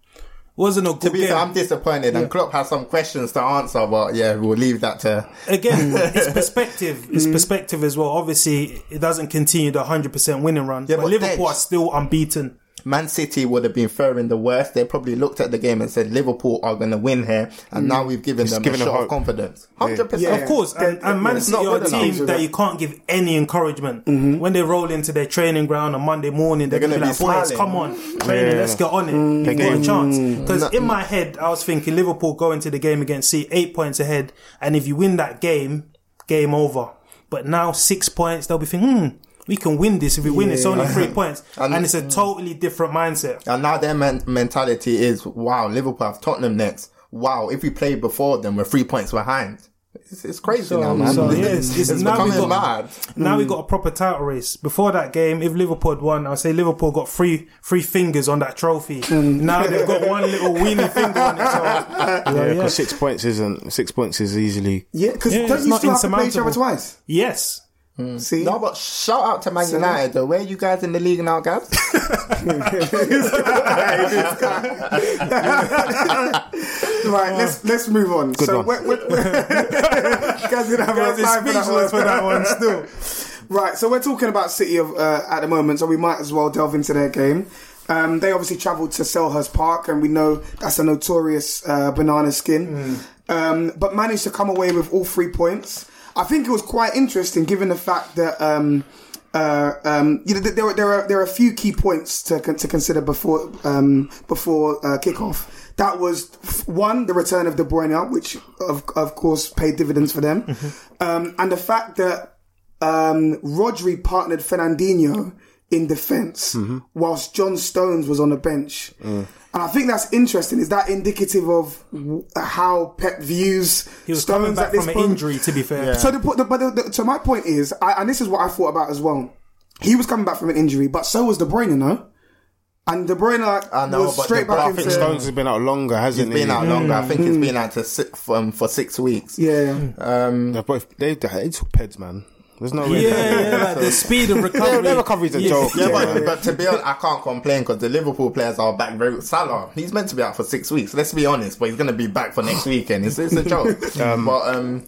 wasn't a good to be game. Fair, I'm disappointed, yeah. And Klopp has some questions to answer, but yeah, we'll leave that to... Again, it's perspective. It's mm. perspective as well. Obviously, it doesn't continue the one hundred percent winning run, yeah, but, but Liverpool Dej. are still unbeaten. Man City would have been fair in the worst. They probably looked at the game and said, Liverpool are going to win here. And mm. now we've given Just them given a shot hope. of confidence. one hundred percent. Yeah. Of course. And, and yeah. Man City are a team enough. that you can't give any encouragement. Mm-hmm. When they roll into their training ground on Monday morning, they're, they're going to be, be like, boys, come on, training, yeah. let's get on it. Mm. You've got a chance. Because mm. in my head, I was thinking Liverpool go into the game against City, eight points ahead. And if you win that game, game over. But now six points, they'll be thinking, hmm. we can win this. If we win, yeah. it's only three points. and, and it's a totally different mindset. And now their men- mentality is, wow, Liverpool have Tottenham next. Wow, if we play before them, we're three points behind. It's, it's crazy so, now, man. So, yeah, it's, it's, it's now becoming we got, mad. Now mm. we got a proper title race. Before that game, if Liverpool had won, I'd say Liverpool got three three fingers on that trophy. Mm. Now they've got one little weeny finger on it. So, yeah, because yeah. six points isn't six points is easily. Yeah, because yeah, don't you still have to play each other twice? Yes. Mm. See? No, but shout out to Man See? United though. Where are you guys in the league now, Gaz? Right, let's let's move on. Good so we're, we're, guys gonna have guys a time for that one. For that one still. Right, so we're talking about City of uh, at the moment, so we might as well delve into their game. Um, they obviously travelled to Selhurst Park, and we know that's a notorious uh, banana skin, mm. um, but managed to come away with all three points. I think it was quite interesting, given the fact that um, uh, um, you know there were, there are there are a few key points to to consider before um, before uh, kickoff. That was one, the return of De Bruyne, which of of course paid dividends for them, mm-hmm. um, and the fact that um, Rodri partnered Fernandinho in defence, mm-hmm. whilst John Stones was on the bench. Mm. And I think that's interesting. Is that indicative of how Pep views he was Stones coming back at this from point? An injury, to be fair. Yeah. So, the, the, but the, the, so my point is, I, and this is what I thought about as well. He was coming back from an injury, but so was De Bruyne, no? And De Bruyne like, I know, was but straight De Bruyne, back I think into... Stones has been out longer, hasn't he's he? He's been out mm. longer. I think mm. he's been out to six, um, for six weeks. Yeah. Um, They're both, they, they took Peds, man. There's no way. Yeah, yeah, like so. The speed of recovery. Yeah, their recovery's a yeah. joke. Yeah, yeah, but, yeah, but to be honest, I can't complain because the Liverpool players are back very... Salah, he's meant to be out for six weeks. Let's be honest, but he's going to be back for next weekend. It's, it's a joke. um, but um,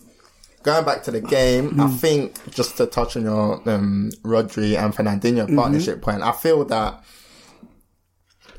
going back to the game, mm. I think just to touch on your um, Rodri and Fernandinho mm-hmm. partnership point, I feel that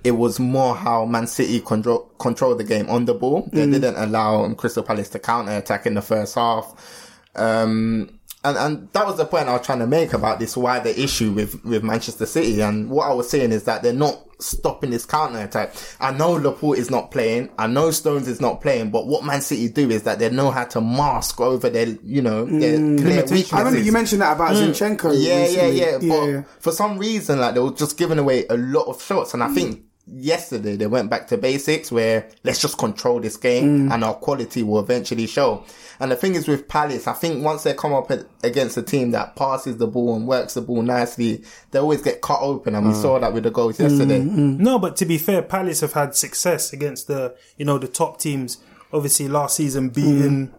it was more how Man City control, controlled the game on the ball. They mm. didn't allow um, Crystal Palace to counter-attack in the first half. Um... And and that was the point I was trying to make about this wider issue with, with Manchester City. And what I was saying is that they're not stopping this counter-attack. I know Laporte is not playing. I know Stones is not playing. But what Man City do is that they know how to mask over their, you know, their mm, clear weaknesses. I remember you mentioned that about mm. Zinchenko. Yeah, yeah, yeah, yeah. But yeah. for some reason, like, they were just giving away a lot of shots. And I mm. think... yesterday they went back to basics where let's just control this game mm. and our quality will eventually show. And the thing is with Palace, I think once they come up against a team that passes the ball and works the ball nicely, they always get cut open, and we mm. saw that with the goals yesterday. Mm-hmm. No, but to be fair, Palace have had success against the, you know, the top teams, obviously last season beating mm.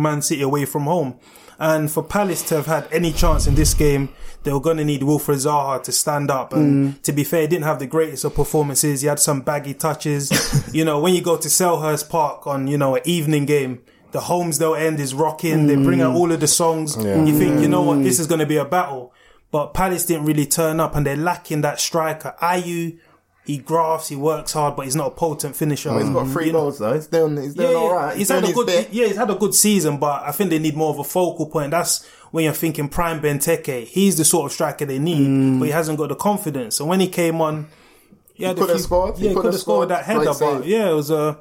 Man City away from home. And for Palace to have had any chance in this game, they were going to need Wilfried Zaha to stand up. And mm. to be fair, he didn't have the greatest of performances. He had some baggy touches. You know, when you go to Selhurst Park on, you know, an evening game, the Holmesdale end is rocking. Mm. They bring out all of the songs. Yeah. You think, you know what, this is going to be a battle. But Palace didn't really turn up, and they're lacking that striker. Ayew, he grafts, he works hard, but he's not a potent finisher. Oh, he's got three you goals, know. Though. He's doing, he's doing yeah, all right. He's, he's had a good, bit. yeah, he's had a good season, but I think they need more of a focal point. That's when you're thinking prime Benteke. He's the sort of striker they need, mm. but he hasn't got the confidence. And when he came on, he, he could have scored. Yeah, he could have scored, scored that header, like but yeah, it was a.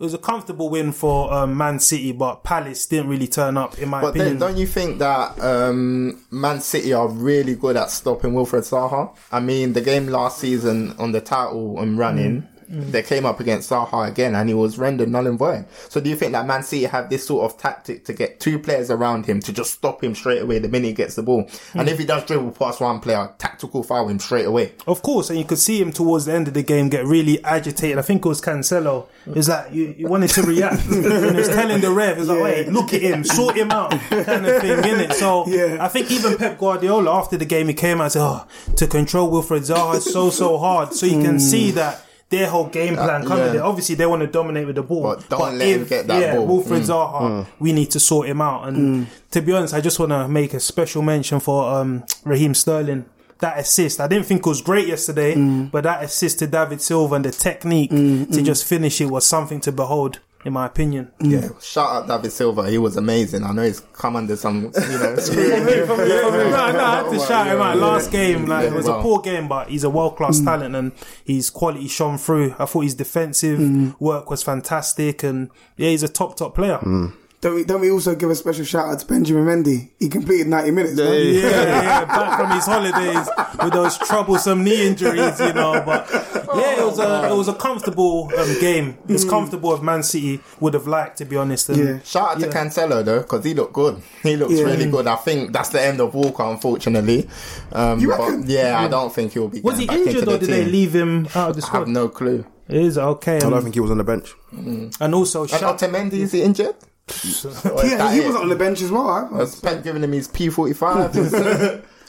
It was a comfortable win for uh, Man City, but Palace didn't really turn up, in my but opinion. But don't you think that um, Man City are really good at stopping Wilfried Zaha? I mean, the game last season on the title and running, mm. Mm. They came up against Zaha again and he was rendered null and void. So do you think that Man City have this sort of tactic to get two players around him to just stop him straight away the minute he gets the ball? Mm. And if he does dribble past one player, tactical foul him straight away. Of course, and you could see him towards the end of the game get really agitated. I think it was Cancelo. It was like, you, you wanted to react. And he was telling the ref, it's like, yeah. wait, look at him, sort him out, kind of thing, innit? So yeah. I think even Pep Guardiola, after the game, he came out and said, oh, to control Wilfried Zaha is so, so hard. So you can mm. see that their whole game plan uh, coming yeah. there. Obviously, they want to dominate with the ball. But don't but let if, him get that yeah, ball. Wilfried mm. Zaha, mm. we need to sort him out. And mm. to be honest, I just want to make a special mention for um, Raheem Sterling. That assist, I didn't think it was great yesterday, mm. but that assist to David Silva and the technique mm, to mm. just finish it was something to behold, in my opinion. Mm. Yeah, shout out David Silva. He was amazing. I know he's come under some, you know. yeah, yeah, no, no, I had to shout him out. Last game, like, it was a poor game, but he's a world-class mm. talent and his quality shone through. I thought his defensive mm. work was fantastic, and yeah, he's a top top player. Mm. Don't we, don't we also give a special shout out to Benjamin Mendy? He completed ninety minutes. Yeah, yeah, yeah, back from his holidays with those troublesome knee injuries, you know. But yeah, it was a it was a comfortable um, game. It was comfortable if Man City would have liked, to be honest. And, yeah. Shout out yeah. to Cancelo though, because he looked good. He looks yeah. really good. I think that's the end of Walker, unfortunately. Um, you reckon? But yeah, yeah, I don't think he'll be. Was he injured or did they leave him out of the squad? I have no clue. It is okay. I don't um, think he was on the bench. Mm. And also, and shout- Otamendi, is he injured? yeah, he was on the bench as well. I was Pep giving him his P forty-five.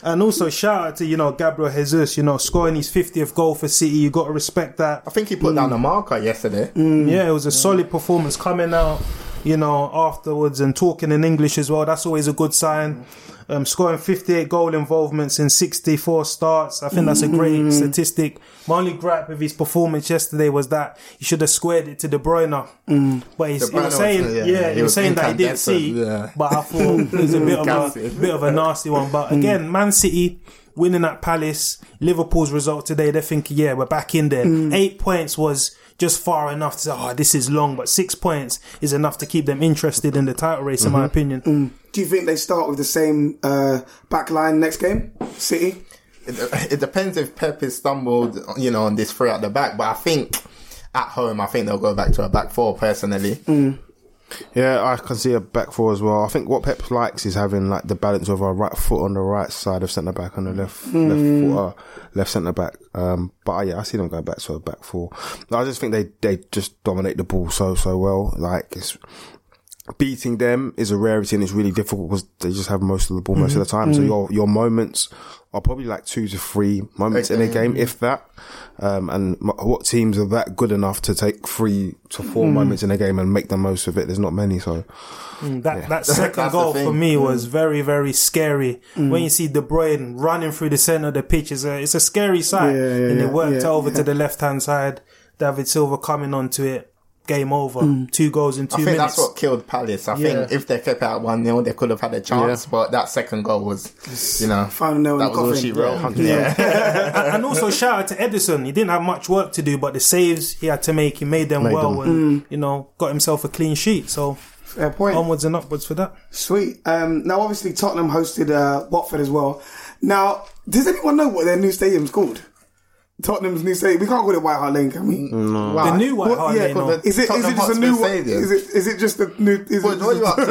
And also shout out to, you know, Gabriel Jesus, you know, scoring his fiftieth goal for City. You got to respect that. I think he put mm. down a marker yesterday. Mm. Yeah, it was a mm. solid performance coming out, you know, afterwards and talking in English as well. That's always a good sign. Um, scoring fifty-eight goal involvements in sixty-four starts. I think that's a great mm. statistic. My only gripe with his performance yesterday was that he should have squared it to De Bruyne. Mm. But he's, he was saying, was, yeah, yeah, he, he was, was saying that he didn't see. Yeah. But I thought it was a bit of a bit of a nasty one. But again, mm. Man City winning at Palace, Liverpool's result today. They're thinking, yeah, we're back in there. Mm. Eight points was just far enough to say, oh, this is long, but six points is enough to keep them interested in the title race, mm-hmm. in my opinion. Mm. Do you think they start with the same uh, back line next game, City? It, it depends if Pep has stumbled, you know, on this three at the back, but I think at home, I think they'll go back to a back four, personally. Mm. Yeah, I can see a back four as well. I think what Pep likes is having like the balance of our right foot on the right side of centre back and the left mm. left foot, uh, left centre back. Um, but yeah, I see them going back to a back four. I just think they they just dominate the ball so so well. Like, it's, beating them is a rarity and it's really difficult because they just have most of the ball most mm-hmm. of the time. Mm-hmm. So your your moments are probably like two to three moments okay. in a game, if that. Um, and m- what teams are that good enough to take three to four mm. moments in a game and make the most of it? There's not many, so. Mm, that, yeah. that second goal for me mm. was very, very scary. Mm. When you see De Bruyne running through the centre of the pitch, it's a, it's a scary sight. Yeah, yeah, yeah, and it worked yeah, over yeah. to the left-hand side. David Silva coming onto it. Game over. Mm. Two goals in two minutes. I think minutes. That's what killed Palace. I yeah. think if they kept out one nil, they could have had a chance, yeah. but that second goal was, you know, five nil that was all she wrote. Yeah. Yeah. And also shout out to Edison. He didn't have much work to do, but the saves he had to make, he made them made well them. And, mm. you know, got himself a clean sheet. So, fair point. Onwards and upwards for that. Sweet. Um, now, obviously, Tottenham hosted uh, Watford as well. Now, does anyone know what their new stadium's called? Tottenham's new stadium. We can't call it White Hart Lane, can we? No. Wow. The new White Hart Lane. Yeah, is it? Tottenham is it just a new one? Is it? Is it just a new? Is what, it, what are you up to?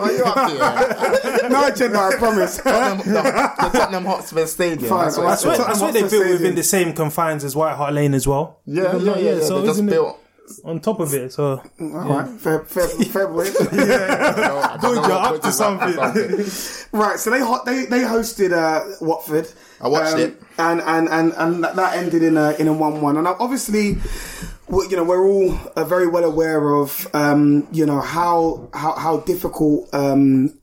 What are you up to? No agenda, I promise. Tottenham, the, the Tottenham Hotspur Stadium. Fine, that's that's what, I swear they built stadium. Within the same confines as White Hart Lane as well. Yeah, yeah, yeah. yeah, yeah. So they just built. On top of it, so all yeah. right, fair, fair, fair point. yeah, no, you're up to something. something. Right, so they they they hosted uh, Watford. I watched um, it, and, and, and, and that ended in a in a one one. And obviously, you know, we're all uh, very well aware of um, you know how how how difficult um,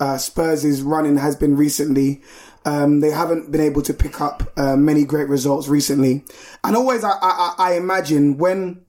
uh, Spurs' running has been recently. Um, they haven't been able to pick up uh, many great results recently, and always I I, I imagine when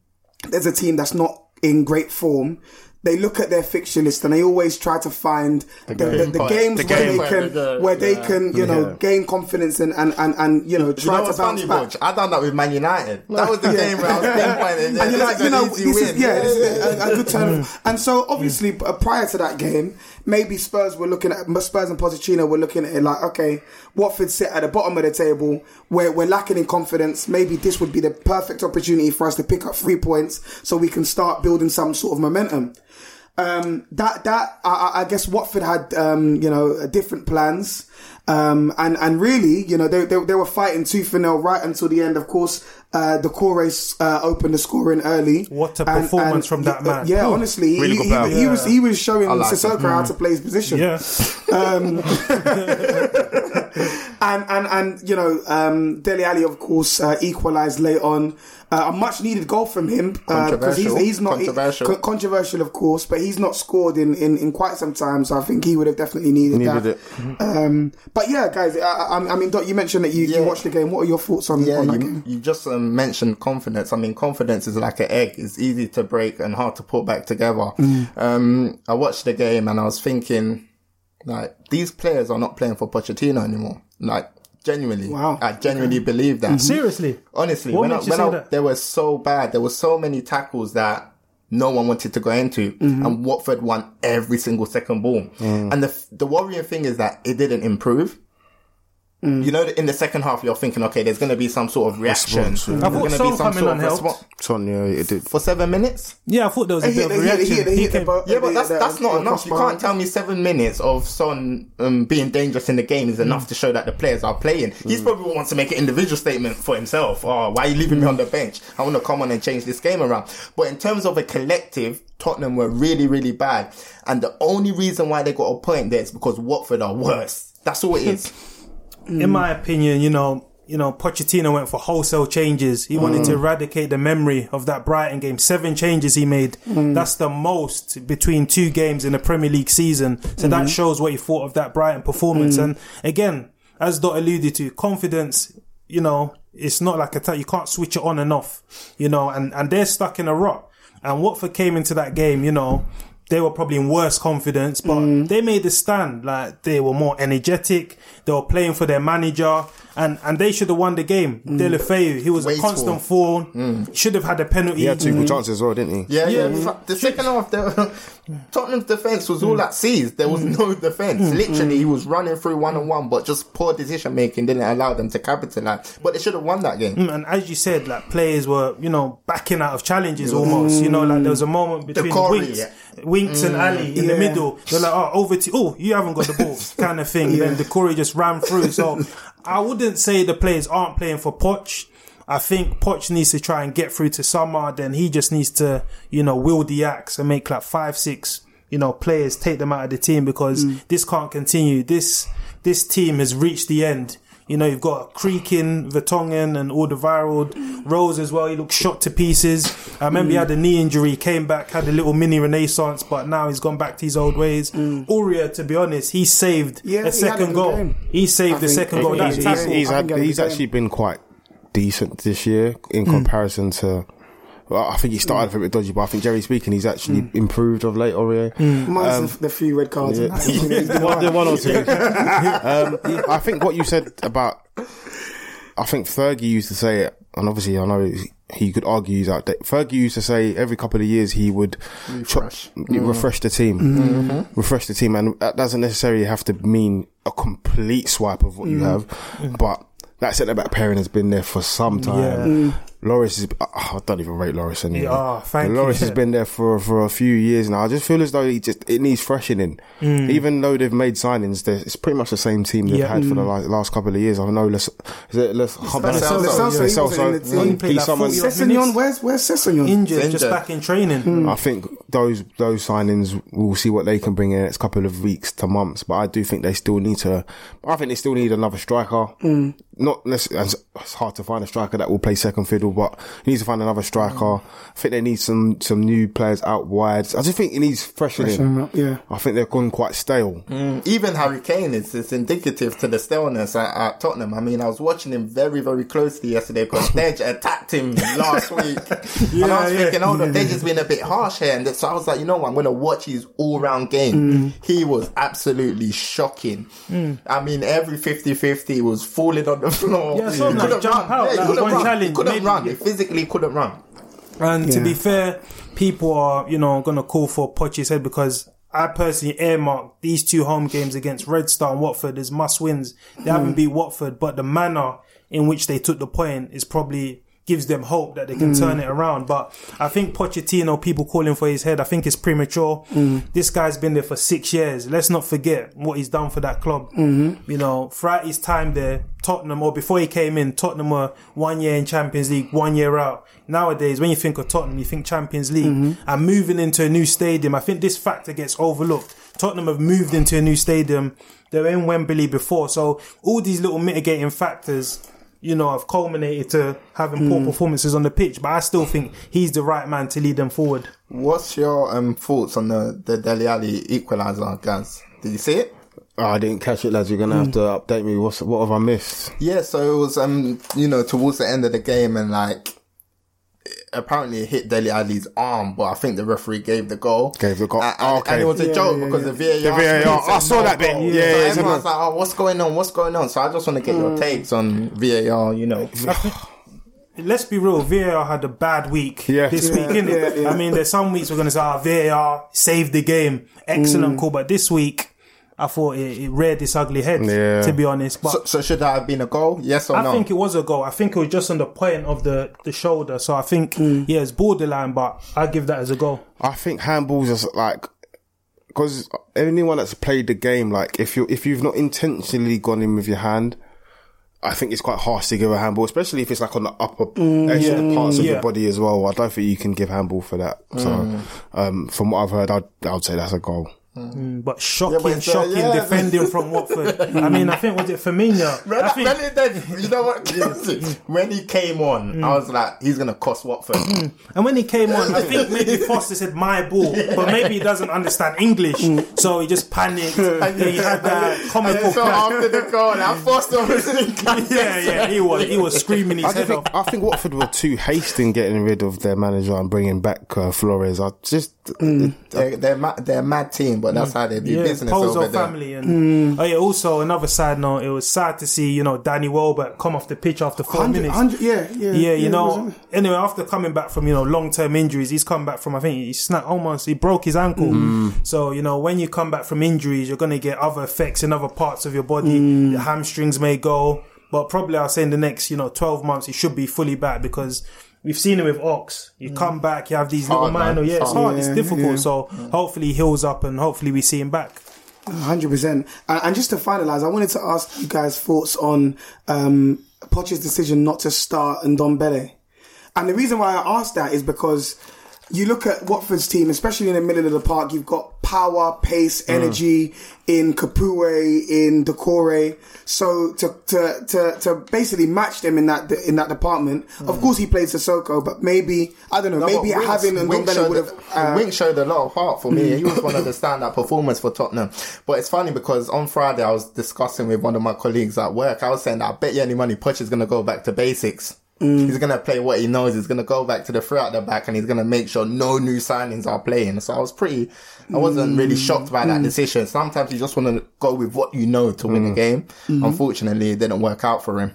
there's a team that's not in great form, they look at their fixture list and they always try to find the, the, game the, the games the where game they can, the where yeah. they can, you know, yeah. gain confidence and, and, and, and you know, try you know to bounce funny, back. Watch? I done that with Man United. That was the yeah. game where I was pinpointing. Yeah, and you're like, you know, this is, yeah, this is a, a good turn. And so obviously, prior to that game, maybe Spurs were looking at Spurs and Pochettino were looking at it like, okay, Watford sit at the bottom of the table, where we're lacking in confidence. Maybe this would be the perfect opportunity for us to pick up three points so we can start building some sort of momentum. Um, that that I, I guess Watford had um, you know different plans, um, and and really you know they they, they were fighting tooth and nail right until the end. Of course, uh, the Correys uh, opened the scoring early. What a and, performance and from that man! Yeah, oh, honestly, really he, he, yeah. he was he was showing like Sissoko how to play his position. Yeah. Um, and and and you know um, Dele Alli of course uh, equalised late on. Uh, a much needed goal from him because uh, he's, he's not controversial. He, controversial of course, but he's not scored in, in, in quite some time, so I think he would have definitely needed, needed that it. Um, but yeah guys, I, I mean Dot, you mentioned that you, yeah. you watched the game. What are your thoughts on, yeah, on that you, game? You just um, mentioned confidence. I mean confidence is like an egg, it's easy to break and hard to put back together. mm. um, I watched the game and I was thinking like these players are not playing for Pochettino anymore, like genuinely. Wow. I genuinely okay. believe that. Mm-hmm. Seriously? Honestly. What when I, when I, that? They were so bad. There were so many tackles that no one wanted to go into. Mm-hmm. And Watford won every single second ball. Mm. And the the worrying thing is that it didn't improve. Mm. You know, in the second half, you're thinking, okay, there's going to be some sort of reaction. Response, yeah. I thought Son coming sort of Son, yeah, it did. For seven minutes? Yeah, I thought there was a bit of reaction. Yeah, but that's that's not enough. You can't tell me seven minutes of Son um, being dangerous in the game is enough mm. to show that the players are playing. Mm. He's probably wants to make an individual statement for himself. Oh, why are you leaving me on the bench? I want to come on and change this game around. But in terms of a collective, Tottenham were really, really bad. And the only reason why they got a point there is because Watford are worse. That's all it is. In my opinion, you know, you know, Pochettino went for wholesale changes. He mm. wanted to eradicate the memory of that Brighton game. Seven changes he made. Mm. That's the most between two games in a Premier League season. So mm. that shows what he thought of that Brighton performance. Mm. And again, as Dot alluded to, confidence, you know, it's not like a t- you can't switch it on and off, you know, and, and they're stuck in a rut. And Watford came into that game, you know, they were probably in worse confidence, but mm. they made a stand. Like they were more energetic. They were playing for their manager, and, and they should have won the game. Mm. De La Feu, he was Wait a constant form. Mm. Should have had a penalty. He had two good chances as well, didn't he? Yeah, yeah. yeah. Mm. The second half, the, Tottenham's defense was all mm. at seas. There was mm. no defense. Mm. Literally, mm. he was running through one on one, but just poor decision making didn't allow them to capitalize. But they should have won that game. Mm. And as you said, like players were, you know, backing out of challenges mm. almost. You know, like there was a moment between the wings. Yeah. Winks mm, and Alli in yeah. the middle. They're like, oh, over to oh, you haven't got the ball, kind of thing. Yeah. Then the Corey just ran through. So I wouldn't say the players aren't playing for Poch. I think Poch needs to try and get through to summer. Then he just needs to, you know, wield the axe and make like five, six, you know, players, take them out of the team because mm. this can't continue. This this team has reached the end. You know, you've got Creaking, Vertonghen and Alderweireld. Rose as well, he looked shot to pieces. I remember mm. he had a knee injury, came back, had a little mini renaissance, but now he's gone back to his old ways. Mm. Uria, to be honest, he saved yeah, a second he goal. Game. He saved I the second goal. He's, he's, he's, had, he's actually been quite decent this year in mm. comparison to... Well, I think he started mm. a bit dodgy, but I think Jerry speaking, he's actually mm. improved of late, Aurier. Mm. Minus um, the, the few red cards. Yeah. the one, the one or two. um, I think what you said about, I think Fergie used to say it, and obviously I know he could argue he's out there. Fergie used to say every couple of years he would refresh, tr- mm. refresh the team, mm-hmm. Mm-hmm. refresh the team, and that doesn't necessarily have to mean a complete swipe of what mm. you have, mm. but that centre-back pairing has been there for some time. Yeah. Mm. Loris is, oh, I don't even rate Loris anymore. Oh, thank you. Loris has been there for, for a few years now. I just feel as though he just, it needs freshening. Mm. Even though they've made signings, it's pretty much the same team they've yeah. had mm. for the last, last couple of years. I know, let's, let's, Sessegnon, where's, where's Sessegnon? Injured, just back in training. Mm. I think those, those signings, we'll see what they can bring in the next couple of weeks to months, but I do think they still need to, I think they still need another striker. Mm. Not, it's hard to find a striker that will play second fiddle, but he needs to find another striker. Mm. I think they need some, some new players out wide. I just think it needs freshening. Freshen yeah. I think they've gone quite stale. Mm. Even Harry Kane is, is indicative to the staleness at, at Tottenham. I mean, I was watching him very, very closely yesterday because Dej attacked him last week. Yeah, and I was yeah, thinking, oh, yeah, no, yeah. Dej has been a bit harsh here. And So I was like, you know what? I'm going to watch his all-round game. Mm. He was absolutely shocking. Mm. I mean, every fifty-fifty was falling on the floor. Yeah, so he couldn't jump run. Yeah, he couldn't run. He couldn't Maybe. run. He physically couldn't run. And yeah. to be fair, people are, you know, going to call for Poch's head because I personally earmarked these two home games against Red Star and Watford as must-wins. They mm. haven't beat Watford, but the manner in which they took the point is probably gives them hope that they can mm. turn it around. But I think Pochettino, people calling for his head, I think it's premature. Mm. This guy's been there for six years. Let's not forget what he's done for that club. Mm-hmm. You know, throughout his time there, Tottenham, or before he came in, Tottenham were one year in Champions League, one year out. Nowadays, when you think of Tottenham, you think Champions League. Mm-hmm. And moving into a new stadium, I think this factor gets overlooked. Tottenham have moved into a new stadium. They were in Wembley before. So all these little mitigating factors, you know, have culminated to having mm. poor performances on the pitch, but I still think he's the right man to lead them forward. What's your um, thoughts on the, the Dele Alli equaliser, Gaz? Did you see it? Oh, I didn't catch it, lads. You're going to mm. have to update me. What's, what have I missed? Yeah, so it was, um, you know, towards the end of the game, and like, apparently it hit Dele Alli's arm, but I think the referee gave the goal. Gave the goal. And, and, okay. and it was a yeah, joke yeah, because yeah. the V A R. The V A R. I saw that bit. Yeah, so yeah, everyone's like, oh, what's going on? What's going on? So I just want to get mm. your takes on V A R, you know. Let's be real, V A R had a bad week yeah. this yeah, week, yeah, yeah. I mean, there's some weeks we're going to say, ah, oh, V A R saved the game. Excellent mm. call. But this week, I thought it, it reared its ugly head, yeah. to be honest. But so, so should that have been a goal? Yes or I no? I think it was a goal. I think it was just on the point of the, the shoulder. So I think, mm. yeah, it's borderline, but I give that as a goal. I think handballs are like, because anyone that's played the game, like if you if you've not intentionally gone in with your hand, I think it's quite harsh to give a handball, especially if it's like on the upper mm, extra yeah, parts of yeah. your body as well. I don't think you can give handball for that. So mm. um, from what I've heard, I'd, I'd say that's a goal. Mm, but shocking, yeah, but shocking uh, yeah. defending from Watford. I mean, I think was it Firmino? When, I think, when it did, you know what? When he came on, mm. I was like, he's gonna cost Watford. And when he came on, I think maybe Foster said my ball, yeah. but maybe he doesn't understand English, mm. so he just panicked. And then he had that comical. So after the goal, now Foster was in Kansas. Yeah, yeah, he was. He was screaming his I head think, off. I think Watford were too hasty in getting rid of their manager and bringing back uh, Flores. I just mm. it, they're they're, ma- they're a mad team. But that's mm. how they do yeah, business over there. Family and, mm. oh yeah, also, another side note, it was sad to see, you know, Danny Welbeck come off the pitch after four minutes. Yeah, yeah. Yeah, you yeah, know. Anyway, after coming back from, you know, long-term injuries, he's come back from, I think, he snapped almost, he broke his ankle. Mm. So, you know, when you come back from injuries, you're going to get other effects in other parts of your body. Mm. Your hamstrings may go. But probably, I'll say in the next, you know, twelve months, he should be fully back because we've seen him with Ox. You mm. come back, you have these hard, little minor... Man. Yeah, it's hard, yeah, it's difficult. Yeah. So yeah. hopefully he heals up and hopefully we see him back. one hundred percent. And just to finalise, I wanted to ask you guys thoughts on um, Poch's decision not to start Ndombele. And the reason why I asked that is because you look at Watford's team, especially in the middle of the park, you've got power, pace, energy mm. in Kapue, in Decore. So to, to, to, to basically match them in that, in that department. Mm. Of course he played Sissoko, but maybe, I don't know, no, maybe Winks, having Ndombele would have, uh, Wink showed a lot of heart for me. He was one of the standout performers for Tottenham. But it's funny because on Friday I was discussing with one of my colleagues at work. I was saying, I bet you any money Poch is going to go back to basics. Mm. He's going to play what he knows. He's going to go back to the three out the back and he's going to make sure no new signings are playing. So I was pretty, I wasn't mm. really shocked by that mm. decision. Sometimes you just want to go with what you know to win mm. the game. Mm-hmm. Unfortunately, it didn't work out for him.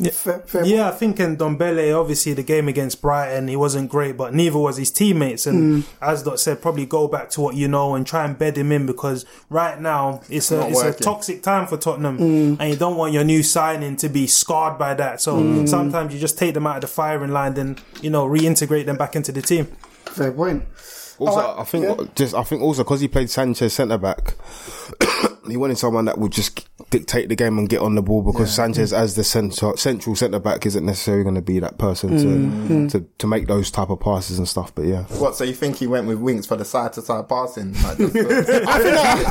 Yeah, fair, fair yeah I think Ndombele, obviously the game against Brighton, he wasn't great, but neither was his teammates. And mm. as Dot said, probably go back to what you know and try and bed him in because right now it's, it's a it's working. a toxic time for Tottenham, mm. and you don't want your new signing to be scarred by that. So mm. sometimes you just take them out of the firing line, then you know reintegrate them back into the team. Fair point. Also, oh, I, I think yeah. just I think also because he played Sanchez centre back. He wanted someone that would just dictate the game and get on the ball because yeah. Sanchez, mm. as the central central centre back, isn't necessarily going to be that person mm. to, to to make those type of passes and stuff. But yeah, what? So you think he went with Winks for the side to side passing? Like just, uh, I feel like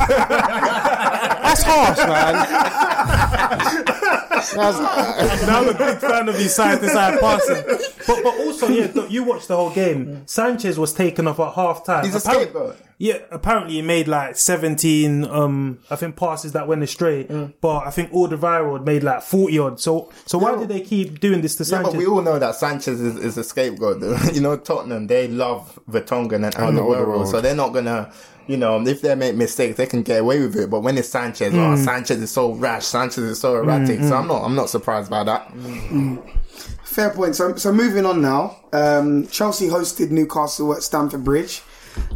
that's harsh, man. Now I'm a big fan of his side to side passing. But but also, yeah, you watched the whole game. Sanchez was taken off at half time. He's a scapegoat. Yeah, apparently he made like seventeen, um, I think, passes that went astray. Mm. But I think Alderweireld made like forty odd. So so why yeah. did they keep doing this to Sanchez? Yeah, but we all know that Sanchez is, is a scapegoat. You know, Tottenham, they love Vertonghen and Alderweireld. So they're not going to, you know, if they make mistakes, they can get away with it. But when it's Sanchez, mm. oh, Sanchez is so rash. Sanchez is so erratic. Mm-hmm. So I'm not I'm not surprised by that. Mm. Fair point. So, so moving on now. Um, Chelsea hosted Newcastle at Stamford Bridge.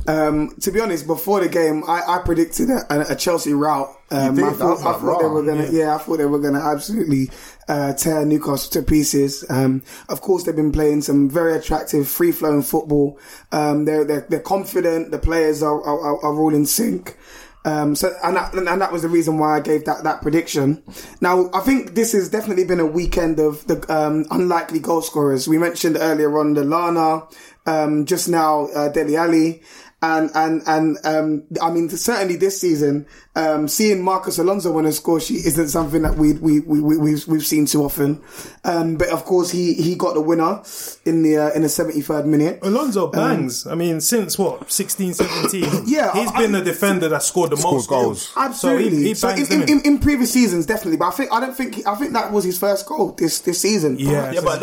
Um, to be honest, before the game, I, I predicted a, a Chelsea rout. Um, I thought, I thought they were gonna, yeah. yeah, I thought they were gonna absolutely uh, tear Newcastle to pieces. Um, of course, they've been playing some very attractive, free-flowing football. Um, they're, they're they're confident. The players are are, are all in sync. Um, so and that, and that was the reason why I gave that, that prediction. Now I think this has definitely been a weekend of the um, unlikely goal scorers. We mentioned earlier on the Lana, um, just now uh, Dele Alli, and and and um, I mean certainly this season um, seeing Marcus Alonso win a score sheet isn't something that we we we we've we've seen too often. Um, but of course he he got the winner in the uh, in the seventy-third minute. Alonso bangs. Um, I mean since what sixteen, seventeen yeah, he's I, been I, a defender that scored the most goals. Absolutely. So, he, he so in, in, in, in previous seasons definitely, but I think I don't think he, I think that was his first goal this this season. Yeah, yeah, so but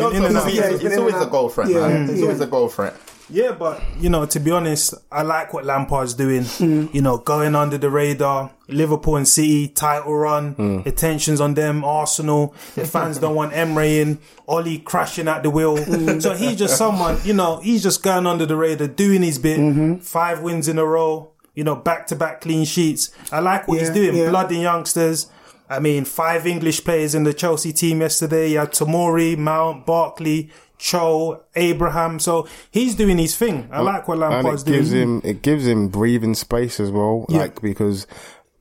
it's always a goal threat. It's always a goal threat. Yeah, but, you know, to be honest, I like what Lampard's doing. Mm. You know, going under the radar. Liverpool and City, title run. Mm. Attention's on them. Arsenal. The fans don't want Emre in. Oli crashing at the wheel. Mm. So he's just someone, you know, he's just going under the radar, doing his bit. Mm-hmm. Five wins in a row. You know, back-to-back clean sheets. I like what yeah, he's doing. Yeah. Blooding youngsters. I mean, five English players in the Chelsea team yesterday. You had Tomori, Mount, Barkley, Cho, Abraham, so he's doing his thing. I like what Lampard's doing. Gives him, it gives him breathing space as well, yeah. like because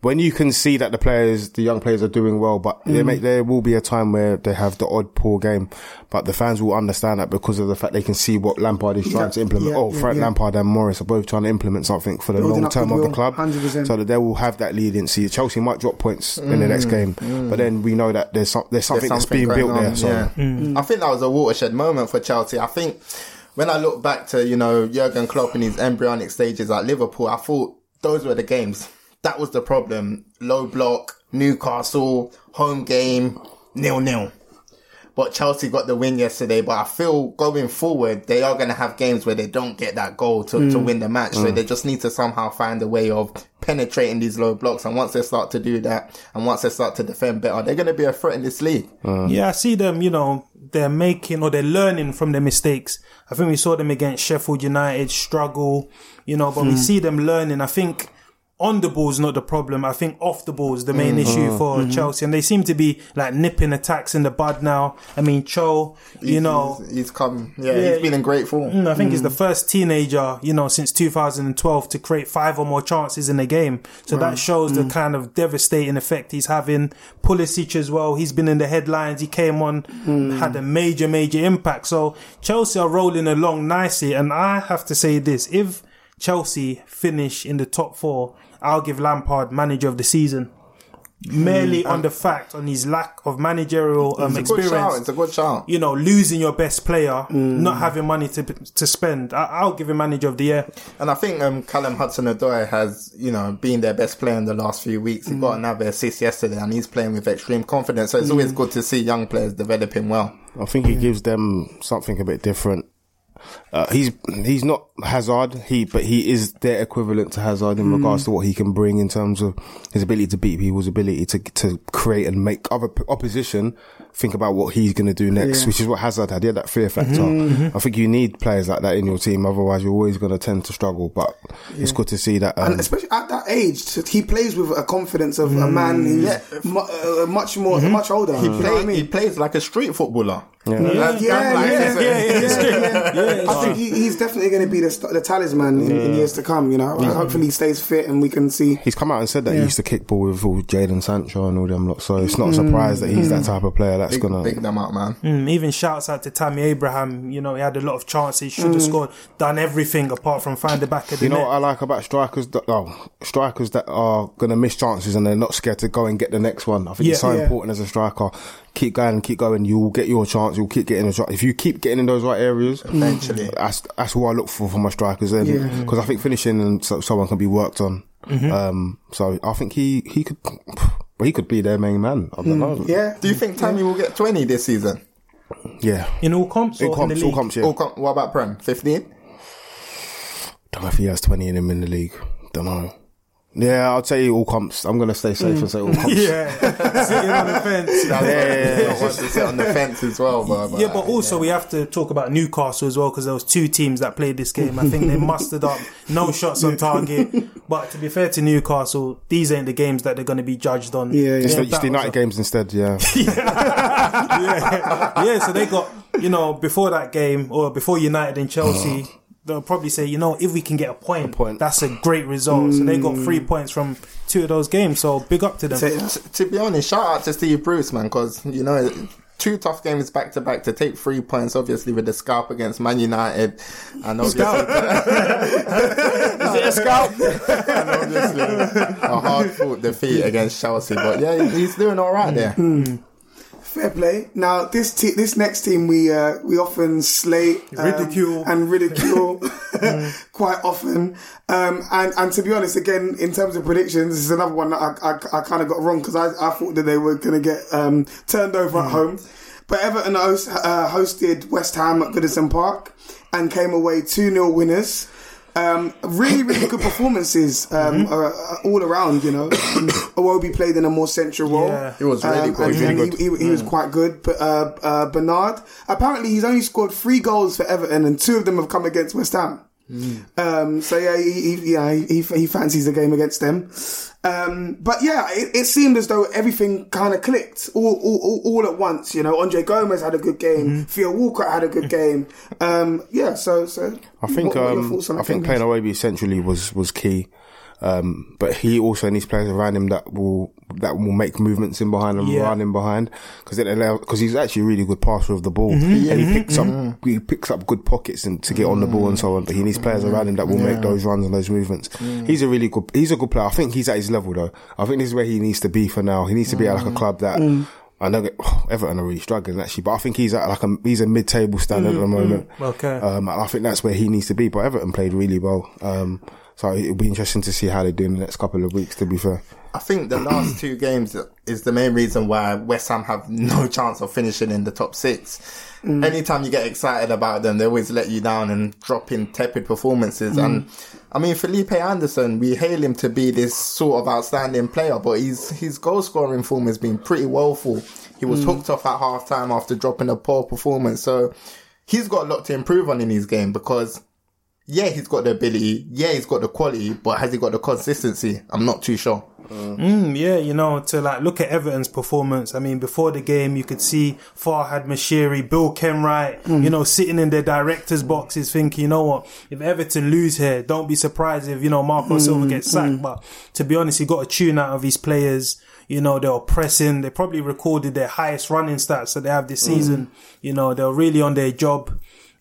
when you can see that the players, the young players, are doing well, but mm. they make, there will be a time where they have the odd poor game, but the fans will understand that because of the fact they can see what Lampard is trying yeah. to implement. Yeah, oh, yeah, Frank yeah. Lampard and Morris are both trying to implement something for the long term of the club, one hundred percent So that they will have that leadency. Chelsea might drop points mm. in the next game, mm. but then we know that there's, some, there's, something, there's something that's being built on. there. So. Yeah. Mm. I think that was a watershed moment for Chelsea. I think... When I look back to, you know, Jurgen Klopp in his embryonic stages at Liverpool, I thought those were the games. That was the problem. Low block, Newcastle, home game, nil-nil. But Chelsea got the win yesterday. But I feel going forward, they are going to have games where they don't get that goal to, mm. to win the match. Mm. So they just need to somehow find a way of penetrating these low blocks. And once they start to do that, and once they start to defend better, they're going to be a threat in this league. Mm. Yeah, I see them, you know, they're making or they're learning from their mistakes. I think we saw them against Sheffield United struggle, you know, but mm. we see them learning. I think... On the ball is not the problem. I think off the ball is the main mm-hmm. issue for mm-hmm. Chelsea. And they seem to be like nipping attacks in the bud now. I mean, Cho, you he's, know. He's, he's come, yeah, yeah, he's been in great form. I think mm. he's the first teenager, you know, since two thousand twelve to create five or more chances in a game. So right. that shows mm. the kind of devastating effect he's having. Pulisic as well. He's been in the headlines. He came on, mm. had a major, major impact. So Chelsea are rolling along nicely. And I have to say this, if Chelsea finish in the top four, I'll give Lampard manager of the season. Merely mm, on the fact, on his lack of managerial um, it's experience. A good it's a good shout. You know, losing your best player, mm. not having money to to spend. I, I'll give him manager of the year. And I think um, Callum Hudson-Odoi has, you know, been their best player in the last few weeks. He mm. got another assist yesterday and he's playing with extreme confidence. So it's mm. always good to see young players developing well. I think he mm. gives them something a bit different. Uh, he's he's not Hazard, he but he is their equivalent to Hazard in mm. regards to what he can bring in terms of his ability to beat people's ability to to create and make other opposition think about what he's going to do next, yeah. which is what Hazard had. He had that fear factor. Mm-hmm. I think you need players like that in your team, otherwise you're always going to tend to struggle. But yeah. it's good to see that, um, and especially at that age, he plays with a confidence of mm. a man who's yeah. mu- uh, much more mm-hmm. much older. He, play, I mean? he plays like a street footballer. Yeah, yeah, yeah, yeah, yeah, yeah, yeah. I think he, he's definitely going to be the, the talisman in, yeah. in years to come. You know, yeah. hopefully he stays fit and we can see. He's come out and said that yeah. he used to kick ball with all Jadon Sancho and all them lot. So it's not a surprise mm. that he's mm. that type of player that's going to pick them up, man. Mm. Even shouts out to Tammy Abraham. You know, he had a lot of chances. He should have mm. scored, done everything apart from find the back of the net. You know what I like about strikers? That, oh, strikers that are going to miss chances and they're not scared to go and get the next one. I think yeah, it's so yeah. important as a striker. Keep going, keep going. You'll get your chance. You'll keep getting a chance. If you keep getting in those right areas, eventually, that's that's what I look for for my strikers. Then, because yeah. I think finishing and so, someone can be worked on. Mm-hmm. Um, so I think he he could, well, he could be their main man. I don't mm. know. Yeah. Do you think Tammy yeah. will get twenty this season? Yeah. In all comps, in or comps, in the all league? comps. Yeah. All comp- what about Prem? fifteen Don't know if he has twenty in him in the league. Don't know. Yeah, I'll tell you all comps. I'm going to stay safe mm. and say all comps. Yeah, sitting on the fence. Yeah, yeah, yeah. I want to sit on the fence as well. But, but, yeah, but also yeah. we have to talk about Newcastle as well, because there was two teams that played this game. I think they mustered up no shots on target. But to be fair to Newcastle, these ain't the games that they're going to be judged on. Yeah, yeah. It's, yeah, the, it's the United games instead, yeah. yeah. yeah. Yeah, so they got, you know, before that game, or before United and Chelsea... Oh. They'll probably say, you know, if we can get a point, a point. that's a great result. Mm. So they got three points from two of those games. So big up to them. To, to be honest, shout out to Steve Bruce, man, because, you know, two tough games back to back to take three points, obviously, with the scalp against Man United. And obviously, is it a scalp? And obviously, a hard fought defeat against Chelsea. But yeah, he's doing all right there. Mm. Fair play. Now this te- this next team we uh, we often slate um, ridicule and ridicule quite often. Um, and, and to be honest, again, in terms of predictions, this is another one that I I, I kind of got wrong, because I, I thought that they were going to get um, turned over mm. at home. But Everton host, uh, hosted West Ham at Goodison Park and came away two nil winners. Um, really, really good performances um, mm-hmm. uh, all around, you know. Iwobi played in a more central role. Yeah, he was really um, good. He, really he, good. he, he mm. was quite good. But uh, uh, Bernard, apparently he's only scored three goals for Everton and two of them have come against West Ham. Mm. Um, so yeah, he, he, yeah, he, he fancies the game against them. Um, but yeah, it, it seemed as though everything kind of clicked all, all, all, all at once. You know, Andre Gomez had a good game. Mm-hmm. Theo Walcott had a good game. Um, yeah, so so I think what, um, what I think playing Iwobi centrally was was key. Um, but he also needs players around him that will that will make movements in behind and yeah. run in behind, because it allows, because he's actually a really good passer of the ball mm-hmm. yeah. and he picks up mm-hmm. he picks up good pockets and to get mm-hmm. on the ball and so on. But he needs players around him that will yeah. make those runs and those movements. Mm-hmm. He's a really good he's a good player. I think he's at his level though. I think this is where he needs to be for now. He needs to be mm-hmm. at like a club that. Mm-hmm. I know oh, Everton are really struggling actually, but I think he's at like a he's a mid-table standard mm-hmm. at the moment. Okay, um, and I think that's where he needs to be. But Everton played really well. Um, So it'll be interesting to see how they do in the next couple of weeks, to be fair. I think the last two games is the main reason why West Ham have no chance of finishing in the top six. Mm. Anytime you get excited about them, they always let you down and drop in tepid performances. Mm. And I mean, Felipe Anderson, we hail him to be this sort of outstanding player, but he's, his goal scoring form has been pretty woeful. He was mm. hooked off at half time after dropping a poor performance. So he's got a lot to improve on in his game, because yeah, he's got the ability. Yeah, he's got the quality, but has he got the consistency? I'm not too sure. Mm. Mm, yeah, you know, to like look at Everton's performance. I mean, before the game, you could see Farhad Mashiri, Bill Kenwright, mm. you know, sitting in their directors' boxes, thinking, you know what, if Everton lose here, don't be surprised if you know Marco mm. Silva gets sacked. Mm. But to be honest, he got a tune out of his players. You know, they were pressing. They probably recorded their highest running stats that they have this mm. season. You know, they were really on their job.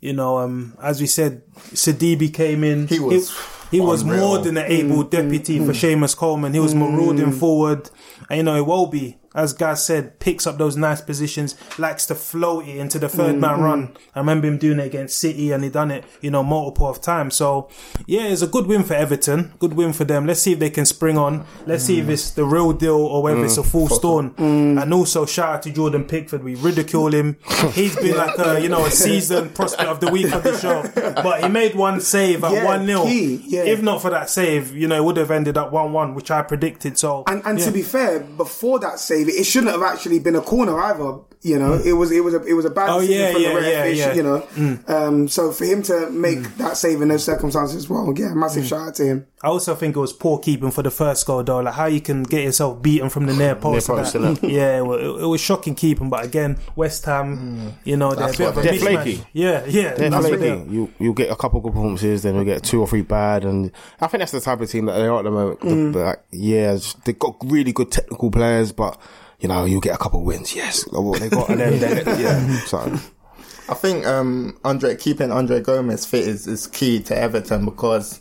You know, um, as we said, Sidibe came in. He was he, he was more than an able mm, deputy mm, for mm. Seamus Coleman. He was mm. marauding forward. And, you know, Iwobi, as Gaz said, picks up those nice positions, likes to float it into the third mm, man mm. run. I remember him doing it against City and he done it, you know, multiple of times. So, yeah, it's a good win for Everton. Good win for them. Let's see if they can spring on. Let's mm. see if it's the real deal or whether mm, it's a false dawn. Mm. And also, shout out to Jordan Pickford. We ridicule him. He's been like a, you know, a seasoned prospect of the week of the show. But he made one save at one nil. Yeah, yeah. If not for that save, you know, it would have ended up one one, which I predicted. So, And, and yeah. to be fair, before that save, David. It shouldn't have actually been a corner either. You know, mm. it was it was a it was a bad oh, decision yeah, from yeah, the yeah, ref. Yeah. You know, mm. um, so for him to make mm. that save in those circumstances, well, yeah, massive mm. shout out to him. I also think it was poor keeping for the first goal, though. Like how you can get yourself beaten from the near post. near post that. Yeah, it was, it was shocking keeping. But again, West Ham, mm. you know, they're, what, a bit they're flaky. Yeah, yeah, they're that's flaky. They you you get a couple good performances, then you get two or three bad, and I think that's the type of team that they are at the moment. Mm. The, the, like, yeah, they got really good technical players, but. You know, you get a couple of wins, yes. Like what they got, and then, then yeah. So. I think um, Andre keeping Andre Gomez fit is, is key to Everton because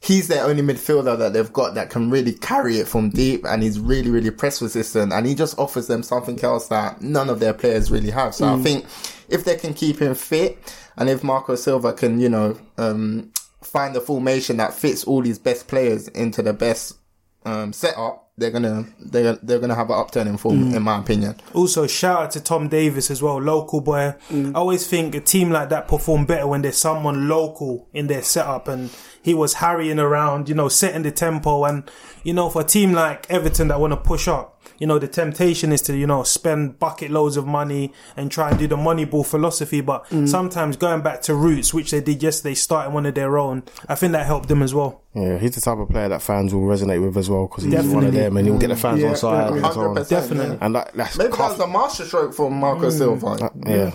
he's their only midfielder that they've got that can really carry it from deep, and he's really, really press resistant, and he just offers them something else that none of their players really have. So mm. I think if they can keep him fit, and if Marco Silva can, you know, um, find the formation that fits all these best players into the best um, setup. They're gonna they're they're gonna have an upturn in form, mm. in my opinion. Also, shout out to Tom Davis as well, local boy. Mm. I always think a team like that perform better when there's someone local in their setup, and he was harrying around, you know, setting the tempo. And you know, for a team like Everton that want to push up, you know, the temptation is to you know spend bucket loads of money and try and do the Moneyball philosophy. But mm. sometimes going back to roots, which they did yesterday, starting one of their own, I think that helped them as well. Yeah, he's the type of player that fans will resonate with as well because he's definitely. One of them and he'll get the fans yeah, on side. one hundred percent, and so on. Definitely. And that, that's Maybe cuff. That was a masterstroke from Marco mm. Silva. That, yeah. yeah.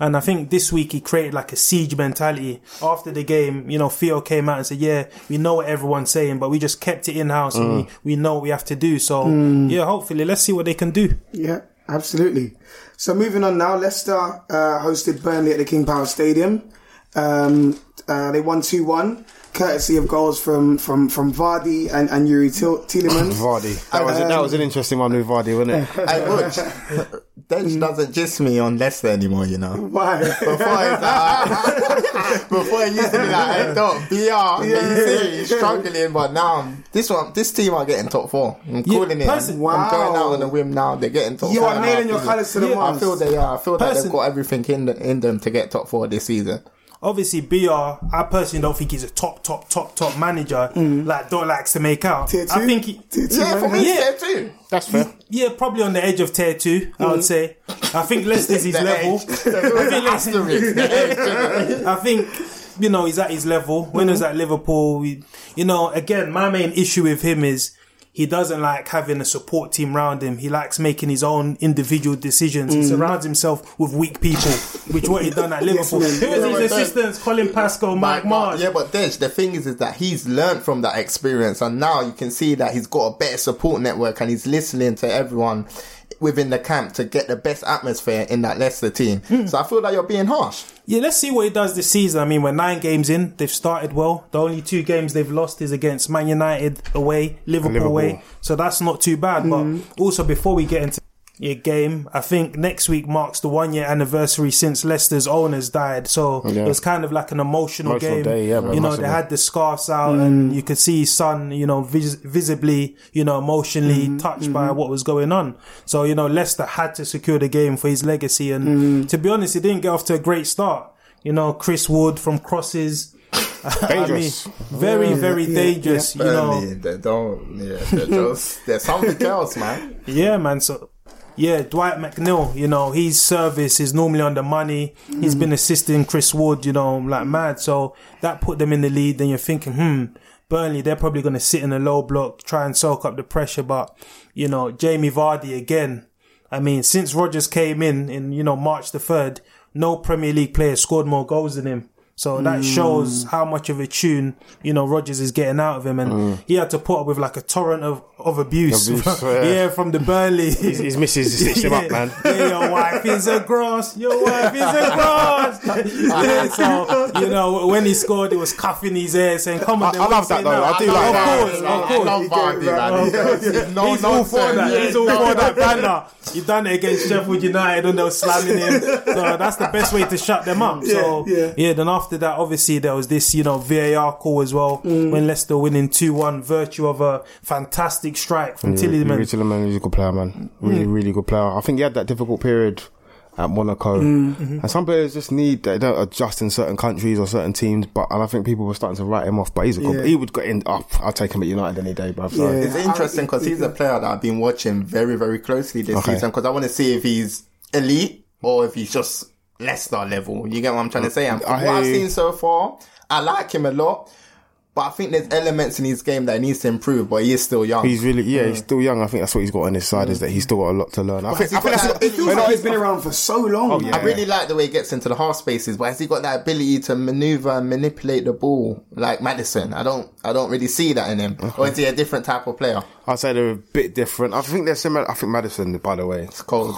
And I think this week he created like a siege mentality. After the game, you know, Theo came out and said, yeah, we know what everyone's saying, but we just kept it in-house mm. and we, we know what we have to do. So, mm. yeah, hopefully, let's see what they can do. Yeah, absolutely. So, moving on now, Leicester uh, hosted Burnley at the King Power Stadium. Um, uh, they won two one. Courtesy of goals from from, from Vardy and, and Yuri Til- Tielemans. Vardy. That was, um, that was an interesting one with Vardy, wasn't it? I would. Dej doesn't gist me on Leicester anymore, you know. Why? Before, like, before it used to be like, hey, Dot, B R, yeah. struggling, but now this one, this team are getting top four. I'm calling yeah, person, it. I'm, wow. I'm going out on a whim now. They're getting top you four. You are nailing your colours to the ones. I feel they are. I feel person. that they've got everything in, the, in them to get top four this season. Obviously, B R, I personally don't think he's a top, top, top, top manager mm. like Dot likes to make out. Tier two? I think he, tier two, yeah, for me, yeah. tier two. That's fair. Yeah, probably on the edge of tier two, mm. I would say. I think Leicester's his level. I think, you know, he's at his level. When mm-hmm. he was at Liverpool, we, you know, again, my main issue with him is he doesn't like having a support team around him. He likes making his own individual decisions. Mm. He surrounds himself with weak people, which what he done at Liverpool. yes, Who is no, his assistants? Colin Pascoe, Mike Marsh. Yeah, but Dej, the thing is, is that he's learned from that experience, and now you can see that he's got a better support network, and he's listening to everyone within the camp to get the best atmosphere in that Leicester team. Mm. So I feel like you're being harsh. Yeah, let's see what he does this season. I mean, we're nine games in. They've started well. The only two games they've lost is against Man United away, Liverpool, Liverpool. away. So that's not too bad. Mm. But also, before we get into your game, I think next week marks the one-year anniversary since Leicester's owners died. So yeah. it was kind of like an emotional, emotional game. Day, yeah, you know, they had the scarves out mm. and you could see Son, you know, vis- visibly, you know, emotionally mm. touched mm. by what was going on. So, you know, Leicester had to secure the game for his legacy. And mm. to be honest, he didn't get off to a great start. You know, Chris Wood from crosses. Dangerous. I mean, very, very yeah, dangerous, yeah. you know. They don't, yeah, they're just, there's something else, man. Yeah, man, so... Yeah, Dwight McNeil, you know, his service is normally on the money. Mm. He's been assisting Chris Wood, you know, like mad. So that put them in the lead. Then you're thinking, hmm, Burnley, they're probably going to sit in a low block, try and soak up the pressure. But, you know, Jamie Vardy again. I mean, since Rodgers came in, in, you know, March the third, no Premier League player scored more goals than him. So that mm. shows how much of a tune, you know, Rodgers is getting out of him. And mm. he had to put up with like a torrent of, of abuse. abuse from, yeah. yeah, from the Burnley. His, his missus stitched him yeah. up, man. Yeah, your wife is a grass. Your wife is a grass. yeah, so, you know, when he scored, it was cuffing his hair, saying, come on. I, I love that, though. No. I do no, like that. Of course, no, of course. I love Vardy, man. Yeah. No, he's all for that. Yeah. He's all for that banner. He done it against Sheffield United and they were slamming him. So that's the best way to shut them up. So, yeah, yeah then after. After that, obviously, there was this, you know, V A R call as well mm. when Leicester winning two one, virtue of a fantastic strike from yeah, Tielemans. Tielemans is a good player, man. Really, mm. really good player. I think he had that difficult period at Monaco. Mm-hmm. And some players just need, they don't adjust in certain countries or certain teams, but and I think people were starting to write him off, but he's a good, yeah. he would get in up. Oh, I'll take him at United any day, bruv. So. Yeah. It's interesting because he's a player that I've been watching very, very closely this okay. season because I want to see if he's elite or if he's just Leicester level. You get what I'm trying to say? And from I, what I've seen so far, I like him a lot. But I think there's elements in his game that needs to improve, but he is still young. He's really, yeah, yeah. he's still young. I think that's what he's got on his side, is that he's still got a lot to learn. I think, I think that's that, it feels like he's been around for so long. Oh, yeah. I really like the way he gets into the half spaces, but has he got that ability to manoeuvre and manipulate the ball like Maddison? I don't, I don't really see that in him. Okay. Or is he a different type of player? I'd say they're a bit different. I think they're similar. I think Maddison, by the way, it's cold.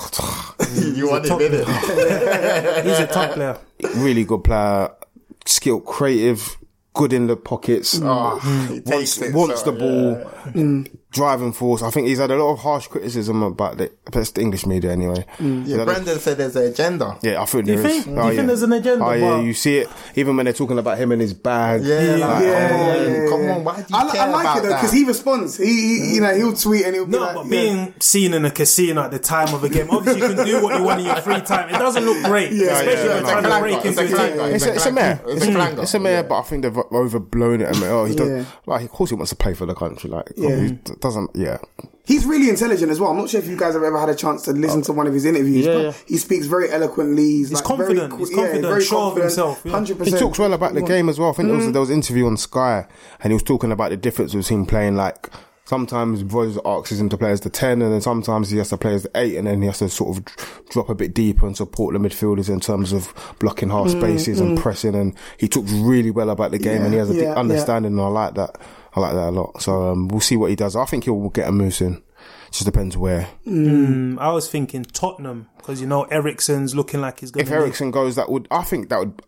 You want him in it. He's a top player. Really good player. Skilled, creative. Good in the pockets, oh, mm. wants, it, wants so, the ball, yeah. mm. driving force. I think he's had a lot of harsh criticism about the, the English media anyway. Mm. Yeah, Brendan a, said there's an agenda. Yeah, I think do there think, is. Do oh, you yeah. think there's an agenda? Oh yeah, you see it even when they're talking about him and his bag. Yeah, yeah, like, yeah, oh, yeah come on, why do you I, care I like about it though because he responds. He, he, you know, he'll tweet and he'll be no, like, but yeah. being seen in a casino at the time of a game, obviously you can do what you want in your free time. It doesn't look great, yeah, especially yeah, yeah, when no, trying to break into a team. It's a mare. It's a mare, but I think they've overblown it. Oh, he does. Like, of course, he wants to play for the country. Like, yeah. doesn't yeah he's really intelligent as well. I'm not sure if you guys have ever had a chance to listen oh. to one of his interviews, yeah, but yeah. he speaks very eloquently. He's, he's like confident. Very, he's yeah, confident, very sure confident, of himself. Yeah. one hundred percent. He talks well about the game as well. I think mm. there, was, there was an interview on Sky and he was talking about the difference between playing, like, sometimes Rose asks him to play as the ten and then sometimes he has to play as the eight and then he has to sort of drop a bit deeper and support the midfielders in terms of blocking half spaces mm, and mm. pressing, and he talks really well about the game yeah, and he has a yeah, deep understanding yeah. and I like that. I like that a lot. So um, we'll see what he does. I think he'll get a move soon. Just depends where. Mm, I was thinking Tottenham because, you know, Eriksen's looking like he's going to... If Eriksen goes, that would... I think that would...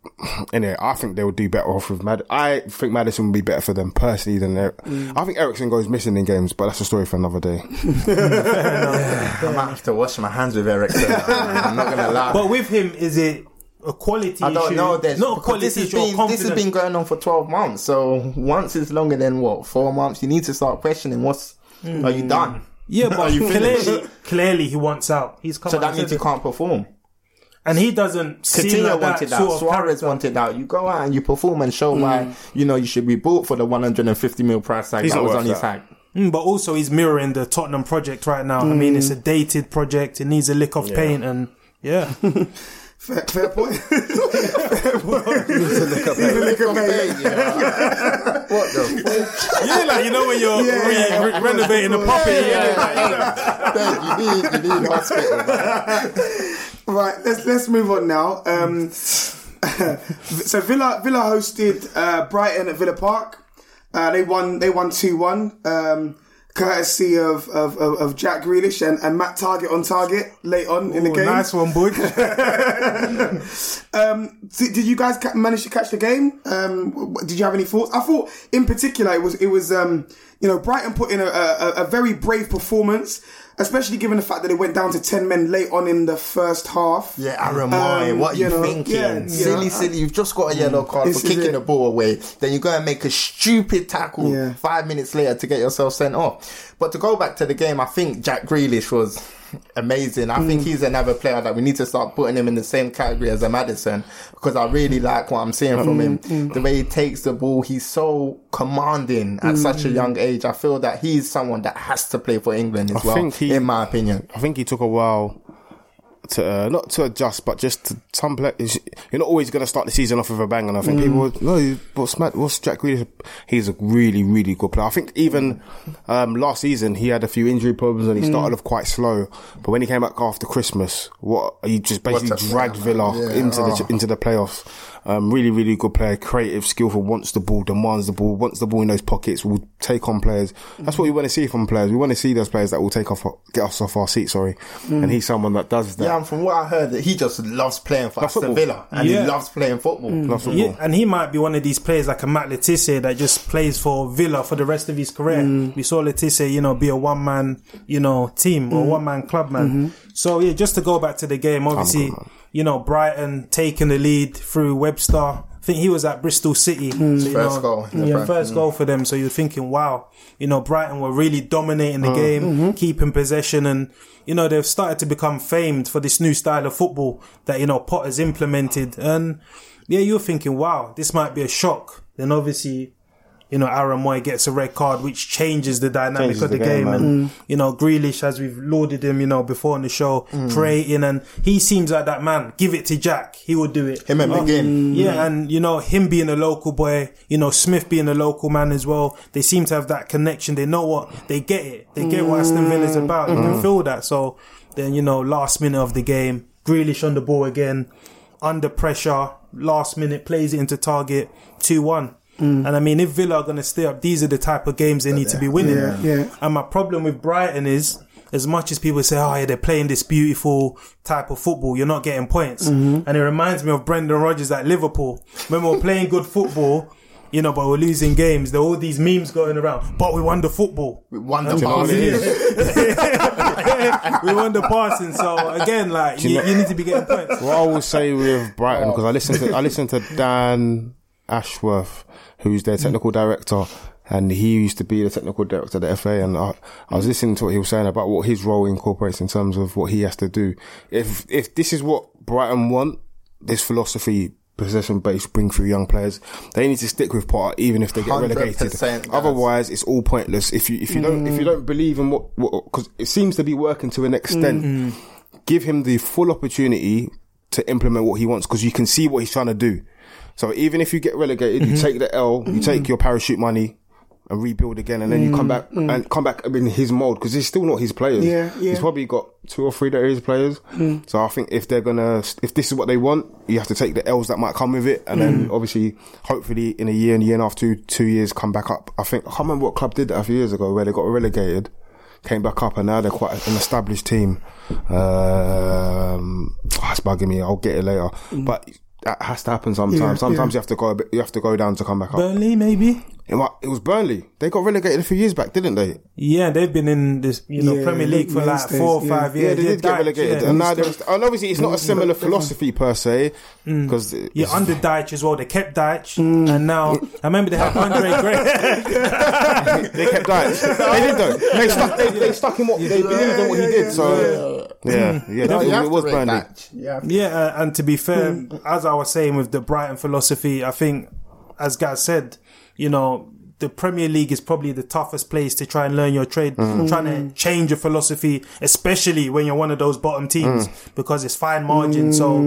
Anyway, I think they would do better off with Mad. I think Maddison would be better for them personally than... Er- mm. I think Eriksen goes missing in games, but that's a story for another day. I might have to wash my hands with Eriksen. I'm not going to lie. But with him, is it... a quality I don't issue. know this. Not a quality this, issue been, this has been going on for twelve months. So once it's longer than what, four months, you need to start questioning what's, mm. are you done? Yeah, but you clearly, clearly he wants out. He's come So out that means you it. can't perform. And he doesn't see like wanted that. Out. Suarez wanted out. You go out and you perform and show mm. why, you know, you should be bought for the one hundred fifty mil price tag that was on his tag. Mm, but also he's mirroring the Tottenham project right now. Mm. I mean, it's a dated project. It needs a lick of yeah. paint and yeah. Fair, fair point. Fair point. He's a liquor man. He's a liquor man. Yeah. What the fuck? Yeah, like, you know, when you're yeah, re- yeah, re- renovating a property. Yeah, yeah, yeah. You need, you need hospital. Man. Right, let's let's move on now. Um, so Villa Villa hosted uh, Brighton at Villa Park. Uh, they won. They won two one. Um, Courtesy of, of, of, of Jack Grealish and, and Matt Target on target late on Ooh, in the game. Nice one, boy. um, did, did you guys ca- manage to catch the game? Um, did you have any thoughts? I thought, in particular, it was it was um, you know, Brighton put in a, a, a very brave performance, especially given the fact that it went down to ten men late on in the first half. Yeah, Aramai, um, what are you, you know, thinking? Yeah, silly, yeah. silly. You've just got a yellow card this for kicking it. the ball away. Then you go and make a stupid tackle yeah. five minutes later to get yourself sent off. But to go back to the game, I think Jack Grealish was amazing. I mm. think he's another player that we need to start putting him in the same category as a Maddison, because I really like what I'm seeing from mm. him. Mm. The way he takes the ball, he's so commanding at mm. such a young age. I feel that he's someone that has to play for England as I well, think he, in my opinion. I think he took a while to, uh, not to adjust, but just to some players. You're not always going to start the season off with a bang, and I think mm. people would, no, what's, Matt, what's Jack Grealish? He's a really, really good player. I think even um, last season he had a few injury problems and he mm. started off quite slow, but when he came back after Christmas, what he just basically dragged player, Villa yeah. into oh. the into the playoffs. Um, really, really good player, creative, skillful, wants the ball, demands the ball, wants the ball in those pockets, will take on players. That's what we want to see from players. We want to see those players that will take off, get us off our seat, sorry. Mm. And he's someone that does that. Yeah, and from what I heard, that he just loves playing for Aston Villa. And yeah. he loves playing football. Mm. Loves football. Yeah, and he might be one of these players like a Matt Letizia that just plays for Villa for the rest of his career. Mm. We saw Letizia, you know, be a one-man, you know, team mm. or one-man club, man. Mm-hmm. So, yeah, just to go back to the game, obviously... You know, Brighton taking the lead through Webster. I think he was at Bristol City. Mm. So, first know, goal. Yeah, yeah, first mm. goal for them. So you're thinking, wow, you know, Brighton were really dominating the mm. game, mm-hmm. keeping possession. And, you know, they've started to become famed for this new style of football that, you know, Potter's implemented. And, yeah, you're thinking, wow, this might be a shock. Then obviously, you know, Aaron Moy gets a red card, which changes the dynamic changes of the, the game. game and, mm. you know, Grealish, as we've lauded him, you know, before on the show, mm. creating. And he seems like that man. Give it to Jack. He would do it. Him and oh, McGinn. Yeah, mm. and, you know, him being a local boy, you know, Smith being a local man as well. They seem to have that connection. They know what, they get it. They get mm. what Aston Villa's about. Mm. You can feel that. So then, you know, last minute of the game, Grealish on the ball again, under pressure, last minute, plays it into target, two one. Mm. And I mean, if Villa are going to stay up, these are the type of games they need to be winning. Yeah, yeah. And my problem with Brighton is, as much as people say, oh yeah, they're playing this beautiful type of football, you're not getting points. Mm-hmm. And it reminds me of Brendan Rodgers at Liverpool. When we're playing good football, you know, but we're losing games. There are all these memes going around. But we won the football. We won the passing. we won the passing. So again, like, you, you need to be getting points. What I will say with Brighton, because I listened to I listened to Dan Ashworth, who's their technical director, and he used to be the technical director of the F A, and I, I was listening to what he was saying about what his role incorporates in terms of what he has to do. If if this is what Brighton want, this philosophy, possession-based, bring through young players, they need to stick with Potter even if they get relegated. Yes. Otherwise, it's all pointless. If you if you mm. don't if you don't believe in what, because it seems to be working to an extent, Mm-mm. give him the full opportunity to implement what he wants, because you can see what he's trying to do. So even if you get relegated, mm-hmm. you take the L, you mm-hmm. take your parachute money and rebuild again, and then mm-hmm. you come back mm-hmm. and come back in his mold, because it's still not his players. Yeah, yeah. He's probably got two or three that are his players. Mm. So I think if they're gonna, if this is what they want, you have to take the L's that might come with it, and mm. then obviously, hopefully, in a year, and a year and a half, two two years, come back up. I think I can't remember what club did that a few years ago where they got relegated, came back up, and now they're quite an established team. Um, oh, that's bugging me. I'll get it later, mm. but. That has to happen sometimes. Yeah, sometimes yeah. you have to go. A bit, you have to go down to come back up. Burnley, maybe. It was Burnley. They got relegated a few years back, didn't they? Yeah, they've been in this, you know, yeah, Premier League for like four or yeah. five years. Yeah, they, they did get died, relegated, yeah, and now was, and obviously it's not a similar philosophy per se, because mm. yeah, under Dej as well. They kept Dej, mm. and now I remember they had Andre Gray. they kept Dej. They did though. They stuck. They, they stuck in what yeah. they believed in what he did. So. Yeah. Yeah, yeah, that, it was Burnley. Yeah, yeah uh, and to be fair, mm. as I was saying with the Brighton philosophy, I think, as Gaz said, you know, the Premier League is probably the toughest place to try and learn your trade, mm. trying to change your philosophy, especially when you're one of those bottom teams, mm. because it's fine margin. Mm. So,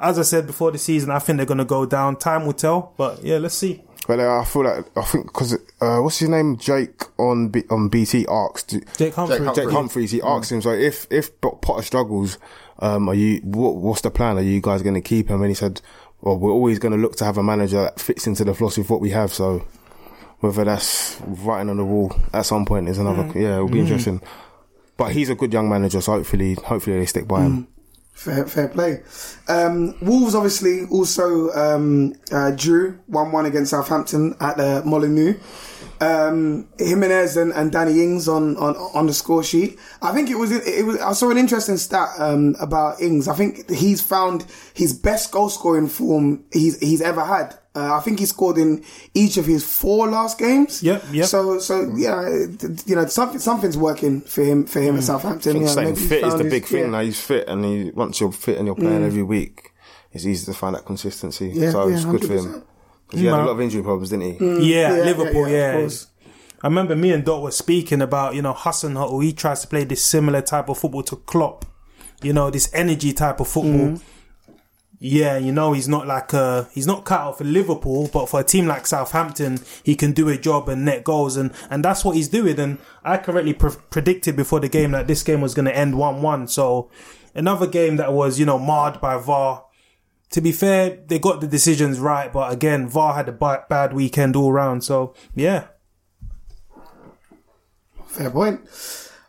as I said before the season, I think they're going to go down. Time will tell, but yeah, let's see. Well, uh, I feel like, I think, because, uh, what's his name? Jake on B- on B T asks. Do, Jake Humphreys. Jake Humphreys, Jake Humphreys he asks mm. him, so if, if Potter struggles, um, are you, what, what's the plan? Are you guys going to keep him? And he said, well, we're always going to look to have a manager that fits into the philosophy of what we have, so whether that's writing on the wall at some point is another, mm. yeah, it'll be mm. interesting. But he's a good young manager, so hopefully, hopefully they stick by mm. him. Fair, fair play. Um, Wolves obviously also um, uh, drew one one against Southampton at the Molineux. Um, Jimenez and, and Danny Ings on, on, on the score sheet. I think it was, it was, I saw an interesting stat, um, about Ings. I think he's found his best goal scoring form he's, he's ever had. Uh, I think he scored in each of his four last games. Yep, yep. So, so, yeah, you know, something, something's working for him, for him mm. at Southampton. I think yeah, staying fit is the big his, thing. Yeah. Now he's fit, and he, once you're fit and you're playing mm. every week, it's easy to find that consistency. Yeah, so yeah, it's good one hundred percent for him. Cause he had a lot of injury problems, didn't he? Mm. Yeah, yeah, Liverpool, yeah. yeah, yeah. Of course. I remember me and Dot were speaking about, you know, Hudson-Odoi, he tries to play this similar type of football to Klopp. You know, this energy type of football. Mm. Yeah, you know, he's not like a, he's not cut out for Liverpool, but for a team like Southampton, he can do a job and net goals, and, and that's what he's doing. And I correctly pre- predicted before the game that this game was going to end one one. So another game that was, you know, marred by V A R. To be fair, they got the decisions right, but again, V A R had a b- bad weekend all round. So yeah, fair point.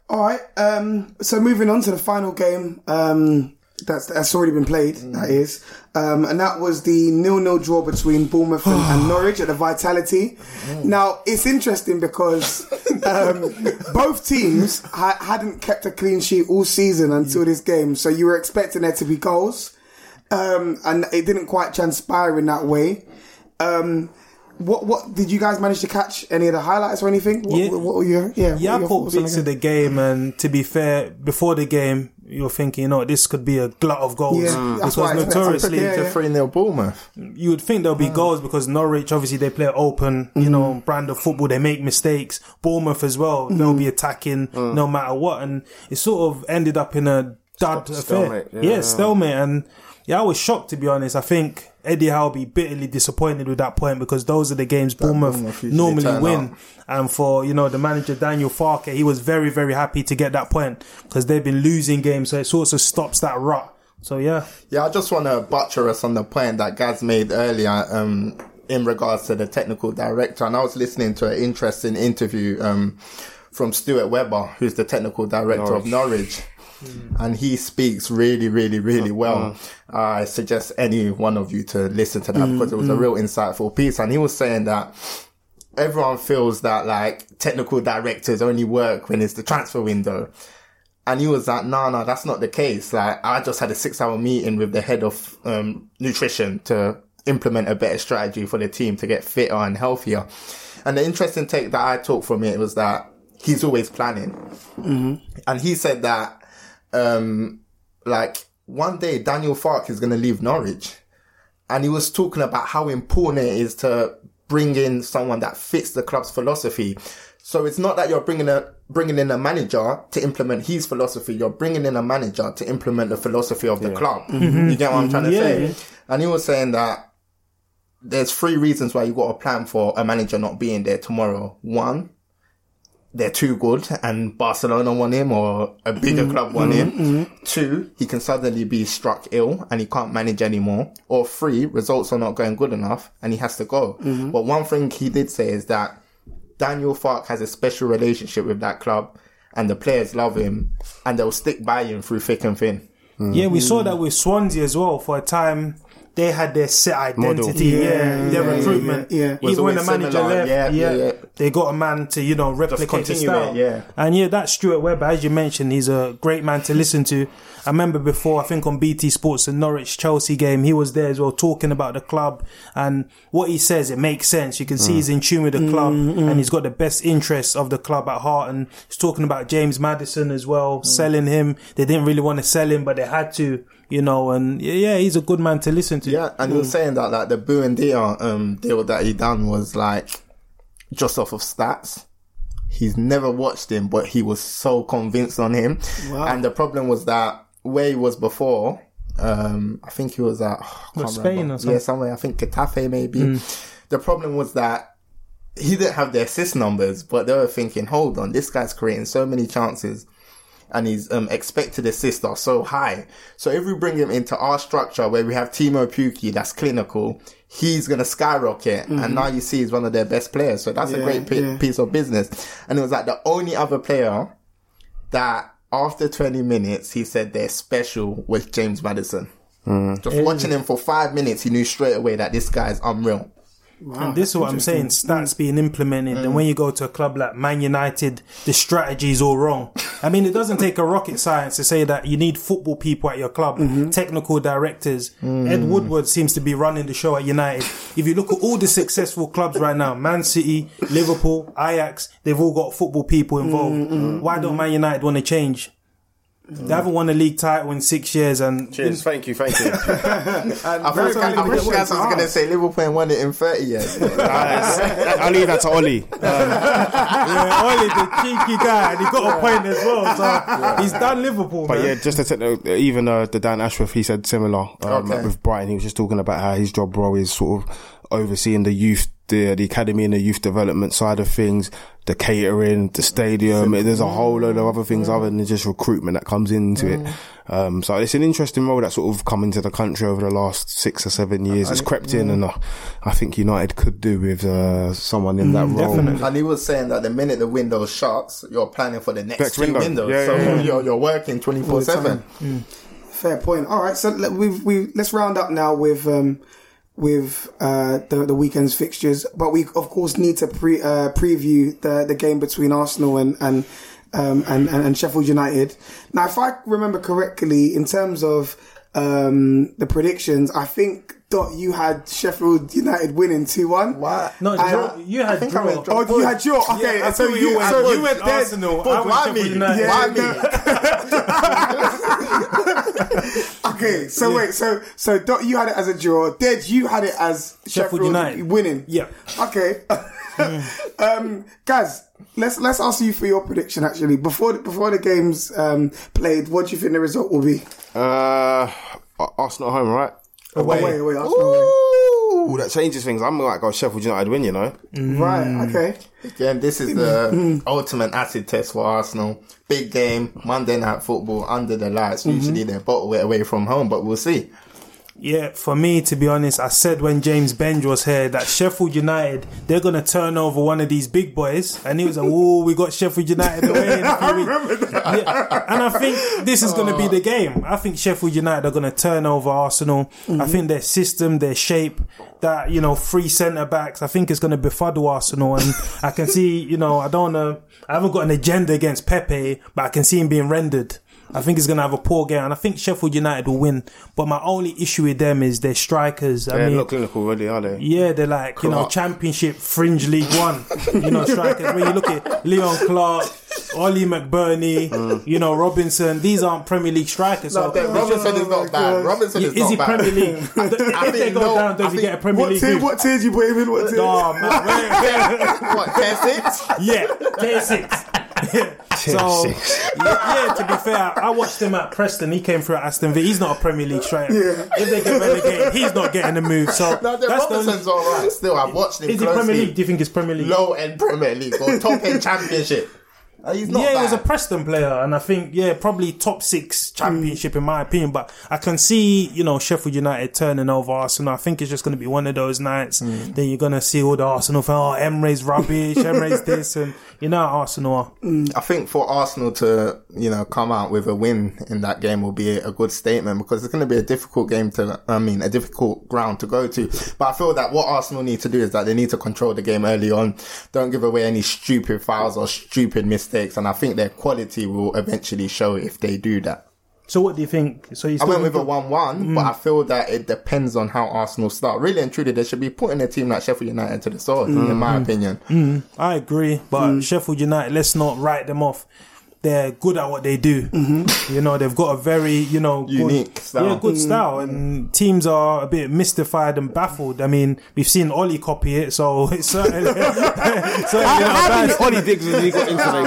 All right, um, so moving on to the final game. Um, That's that's already been played. Mm. That is, um, and that was the nil-nil draw between Bournemouth and, and Norwich at the Vitality. Mm. Now it's interesting because um, both teams ha- hadn't kept a clean sheet all season until yeah. this game, so you were expecting there to be goals. um, and it didn't quite transpire in that way. Um, what what did you guys manage to catch any of the highlights or anything? What, yeah, what, what were your, yeah, yeah, what I caught bits of the game, and to be fair, before the game, you're thinking, you know, this could be a glut of goals. Yeah, mm. Because notoriously, yeah, yeah. three nil Bournemouth. You would think there'll be mm. goals because Norwich, obviously, they play open, you mm. know, brand of football, they make mistakes. Bournemouth as well, mm. they'll be attacking mm. no matter what. And it sort of ended up in a dud affair. Yeah, yeah, stalemate. And yeah, I was shocked, to be honest. I think Eddie Howe will be bitterly disappointed with that point because those are the games Bournemouth, Bournemouth normally win. Out. And for, you know, the manager, Daniel Farke, he was very, very happy to get that point because they've been losing games. So it sort of stops that rut. So, yeah. Yeah, I just want to butcher us on the point that Gaz made earlier um, in regards to the technical director. And I was listening to an interesting interview um, from Stuart Webber, who's the technical director Norwich. of Norwich. And he speaks really, really, really well. Uh, I suggest any one of you to listen to that mm, because it was mm. a real insightful piece. And he was saying that everyone feels that like technical directors only work when it's the transfer window. And he was like, no, no, that's not the case. Like, I just had a six hour meeting with the head of um, nutrition to implement a better strategy for the team to get fitter and healthier. And the interesting take that I took from it was that he's always planning. Mm-hmm. And he said that, Um, like one day Daniel Farke is going to leave Norwich, and he was talking about how important it is to bring in someone that fits the club's philosophy. So it's not that you're bringing a bringing in a manager to implement his philosophy. You're bringing in a manager to implement the philosophy of the yeah. club. Mm-hmm. You get what I'm trying to yeah, say? Yeah. And he was saying that there's three reasons why you got to plan for a manager not being there tomorrow. One, they're too good and Barcelona want him or a bigger mm, club want mm, him. Mm. Two, he can suddenly be struck ill and he can't manage anymore. Or three, results are not going good enough and he has to go. Mm-hmm. But one thing he did say is that Daniel Farke has a special relationship with that club and the players love him and they'll stick by him through thick and thin. Mm. Yeah, we saw that with Swansea as well for a time. They had their set identity, yeah, yeah, their yeah, recruitment. Yeah, yeah. Even when the manager similar, left, yeah, yeah, yeah, they got a man to, you know, replicate his style. It, yeah. And yeah, that Stuart Webber, as you mentioned, he's a great man to listen to. I remember before, I think on B T Sports, the Norwich-Chelsea game, he was there as well talking about the club and what he says, it makes sense. You can see mm. he's in tune with the club mm, mm. and he's got the best interests of the club at heart. And he's talking about James Maddison as well, mm. selling him. They didn't really want to sell him, but they had to. You know, and yeah, he's a good man to listen to. Yeah, and he was saying that like the Buendia um, deal that he done was like just off of stats. He's never watched him, but he was so convinced on him. Wow. And the problem was that where he was before, um, I think he was at oh, I can't Spain remember. or something. Yeah, somewhere. I think Getafe maybe. Mm. The problem was that he didn't have the assist numbers, but they were thinking, hold on, this guy's creating so many chances. And his um, expected assists are so high. So if we bring him into our structure where we have Timo Pukki, that's clinical, he's going to skyrocket. Mm-hmm. And now you see he's one of their best players. So that's yeah, a great p- yeah. piece of business. And it was like the only other player that after twenty minutes, he said they're special with James Maddison. Mm. Just it watching is. him for five minutes, he knew straight away that this guy is unreal. Wow, and this is what I'm saying, stats being implemented. Mm. And when you go to a club like Man United, the strategy is all wrong. I mean, it doesn't take a rocket science to say that you need football people at your club, mm-hmm. technical directors. Mm. Ed Woodward seems to be running the show at United. If you look at all the successful clubs right now, Man City, Liverpool, Ajax, they've all got football people involved. Mm-hmm. Why don't Man United want to change? They haven't won a league title in six years. And cheers, in- thank you, thank you. I was going to say Liverpool won it in thirty years. uh, I'll leave that to Oli. Um, yeah, Oli, the cheeky guy, and he got a point as well. So yeah. he's done Liverpool, but man. yeah, just to take even uh, the Dan Ashworth, he said similar um, okay. with Brighton. He was just talking about how his job role is sort of overseeing the youth. The, the academy and the youth development side of things, the catering, the stadium, there's a whole load of other things yeah. other than just recruitment that comes into yeah. it. Um, so it's an interesting role that's sort of come into the country over the last six or seven years. It's crept in yeah. and uh, I think United could do with uh, someone in that mm, role. Definitely. And he was saying that the minute the window shuts, you're planning for the next, next window. windows. Yeah, so yeah, yeah. You're, you're working twenty-four seven. Mm. Fair point. All right, so let, we've, we, let's round up now with... Um, with uh, the the weekend's fixtures, but we of course need to pre uh, preview the the game between Arsenal and and, um, and and and Sheffield United. Now, if I remember correctly, in terms of um, the predictions, I think, Dot, you had Sheffield United winning two one. Wow. No, I, no, you had draw. Went, oh, you had draw. Okay, yeah, so, you, went, so you went there. Arsenal. But why me? Yeah, why me? Okay, so yeah. wait. So, so Dot, you had it as a draw. Dej, you had it as Sheffield, Sheffield United winning. Yeah. Okay. mm. um, guys, let's let's ask you for your prediction, actually. Before, before the game's um, played, what do you think the result will be? Uh, Arsenal at home, right? Away, away, away. Ooh, away. That changes things. I'm like, oh, Sheffield United win, you know? Mm. Right, okay. Again, this is the ultimate acid test for Arsenal. Big game, Monday night football, under the lights. Mm-hmm. Usually they bottle it away from home, but we'll see. Yeah, for me, to be honest, I said when James Benge was here that Sheffield United, they're going to turn over one of these big boys. And he was like, oh, we got Sheffield United away. In I remember that. Yeah. And I think this is going to be the game. I think Sheffield United are going to turn over Arsenal. Mm-hmm. I think their system, their shape, that, you know, three centre-backs, I think it's going to befuddle Arsenal. And I can see, you know, I don't know, I haven't got an agenda against Pepe, but I can see him being rendered. I think he's going to have a poor game, and I think Sheffield United will win. But my only issue with them is their strikers. I they're mean, not clinical, really, are they? Yeah, they're like, Clark. You know, Championship, Fringe League One, you know, strikers. When you look at Leon Clark, Ollie McBurney, mm. you know, Robinson, these aren't Premier League strikers. No, so Robinson is not bad. Robinson yeah, is, is not bad. Is he Premier League? If I they go know, down, does he get a Premier what League? Tier, what tier do you put him in? What tier? Oh, man, wait, what, tier six? Yeah, tier six. So, yeah, yeah, to be fair, I watched him at Preston. He came through at Aston Villa. He's not a Premier League striker. Yeah. If they get relegated, he's not getting a move. So no, that's Robinson's alright. Still, I've watched him. Is he Premier League? Do you think it's Premier League? Low end Premier League or top end Championship? He's not yeah, bad. He was a Preston player, and I think yeah, probably top six Championship mm. in my opinion. But I can see, you know, Sheffield United turning over Arsenal. I think it's just going to be one of those nights. Mm. Then you're going to see all the Arsenal fans. Oh, Emre's rubbish. Emre's this, and you know how Arsenal are. Mm. I think for Arsenal to, you know, come out with a win in that game will be a good statement, because it's going to be a difficult game to. I mean, a difficult ground to go to. But I feel that what Arsenal need to do is that they need to control the game early on. Don't give away any stupid fouls or stupid mistakes. And I think their quality will eventually show if they do that. So what do you think? So you I went with a one one, mm. but I feel that it depends on how Arsenal start. Really and truly, they should be putting a team like Sheffield United to the sword, mm. in my opinion. Mm. I agree, but mm. Sheffield United, let's not write them off. They're good at what they do. Mm-hmm. You know, they've got a very, you know, unique good, style. Yeah, good style. And teams are a bit mystified and baffled. I mean, we've seen Ollie copy it, so it's certainly. How did Ollie Diggs when he got into the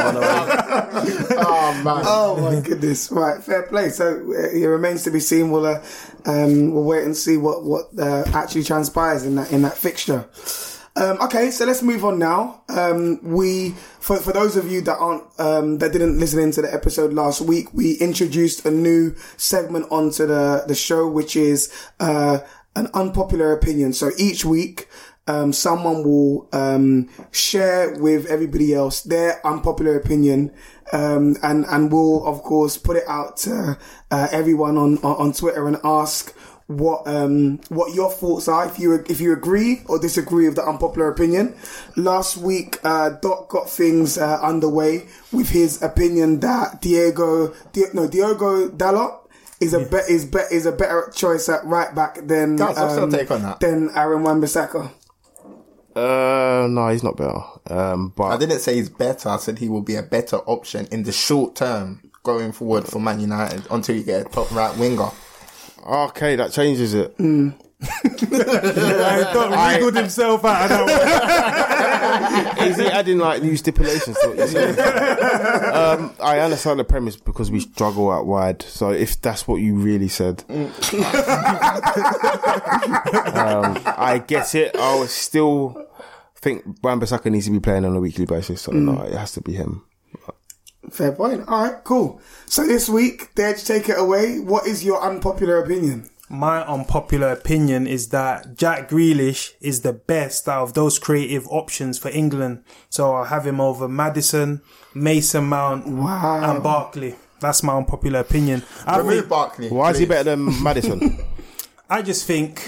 Oh, man. Oh, my goodness. Right, fair play. So it remains to be seen. We'll, uh, um, we'll wait and see what, what uh, actually transpires in that in that fixture. Um, okay, so let's move on now. Um, we, for, for those of you that aren't, um, that didn't listen into the episode last week, we introduced a new segment onto the, the show, which is, uh, an unpopular opinion. So each week, um, someone will, um, share with everybody else their unpopular opinion. Um, and, and we'll, of course, put it out to, uh, everyone on, on Twitter and ask, what um what your thoughts are, if you if you agree or disagree with the unpopular opinion. Last week, uh, Dot got things uh, underway with his opinion that Diego Di- no Diogo Dalot is a yeah. be- is be- is a better choice at right back than Guys, um, still take on that. than Aaron Wan-Bissaka. Uh, no, he's not better. Um, but I didn't say he's better. I said he will be a better option in the short term going forward for Man United until you get a top right winger. Okay, that changes it. Mm. I thought he wriggled himself out of that one. Is he adding like new stipulations to what you're saying? um, I understand the premise because we struggle out wide. So if that's what you really said, um, I get it. I was still think Wan-Bissaka needs to be playing on a weekly basis. So mm. no, it has to be him. Fair point. All right, cool. So this week, Dej, take it away. What is your unpopular opinion? My unpopular opinion is that Jack Grealish is the best out of those creative options for England. So I'll have him over Maddison, Mason Mount, wow. and Barkley. That's my unpopular opinion. Remove re- Barkley. Why please. Is he better than Maddison? I just think...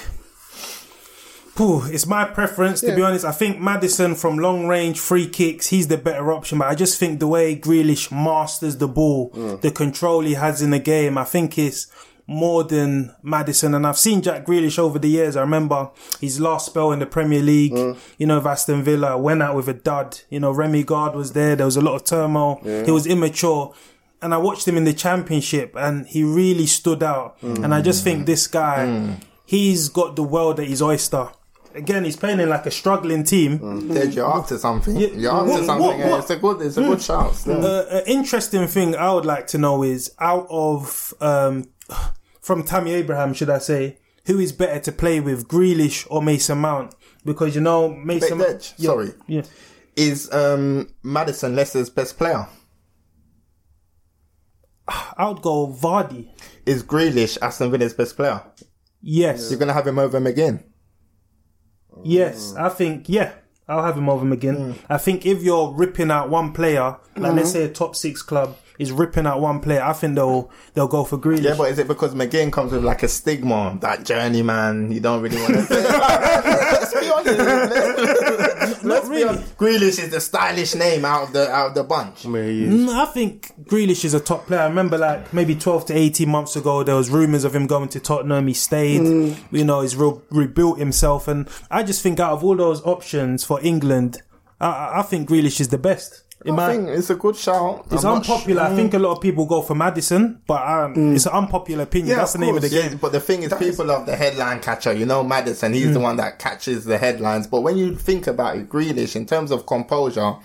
Ooh, it's my preference, to yeah. be honest. I think Maddison from long range, free kicks, he's the better option. But I just think the way Grealish masters the ball, mm. the control he has in the game, I think it's more than Maddison. And I've seen Jack Grealish over the years. I remember his last spell in the Premier League, mm. you know, Aston Villa, went out with a dud. You know, Remy Gard was there. There was a lot of turmoil. Yeah. He was immature. And I watched him in the Championship and he really stood out. Mm. And I just think this guy, mm. he's got the world at his oyster. Again, he's playing in like a struggling team. Mm. Dej, you're up to something. Yeah. You're up what, to something. What, what? Yeah, it's a good, it's a mm. good shout. Yeah. Uh, an interesting thing I would like to know is out of, um, from Tammy Abraham, should I say, who is better to play with, Grealish or Mason Mount? Because, you know, Mason Mount. Dej, yeah, sorry. Yeah. Is um, Maddison Leicester's best player? I would go Vardy. Is Grealish Aston Villa's best player? Yes. You're going to have him over him again? Yes, I think, yeah, I'll have him over him again. Mm. I think if you're ripping out one player, like mm-hmm. let's say a top six club is ripping out one player, I think they'll they'll go for Grealish. Yeah, but is it because McGinn comes with like a stigma, that journeyman, you don't really want to say? Let's be honest. Let's, not let's really. Be honest. Grealish is the stylish name out of the out of the bunch. I, mean, mm, I think Grealish is a top player. I remember like maybe twelve to eighteen months ago, there was rumours of him going to Tottenham. He stayed. Mm. You know, he's re- rebuilt himself. And I just think out of all those options for England, I, I think Grealish is the best. I might, think it's a good shout. It's I'm unpopular. Sure. I think a lot of people go for Maddison, but um, mm. it's an unpopular opinion. Yeah, that's the name of the game. Yeah, but the thing is, that people is... love the headline catcher. You know, Maddison, he's mm. the one that catches the headlines. But when you think about it, Grealish, in terms of composure,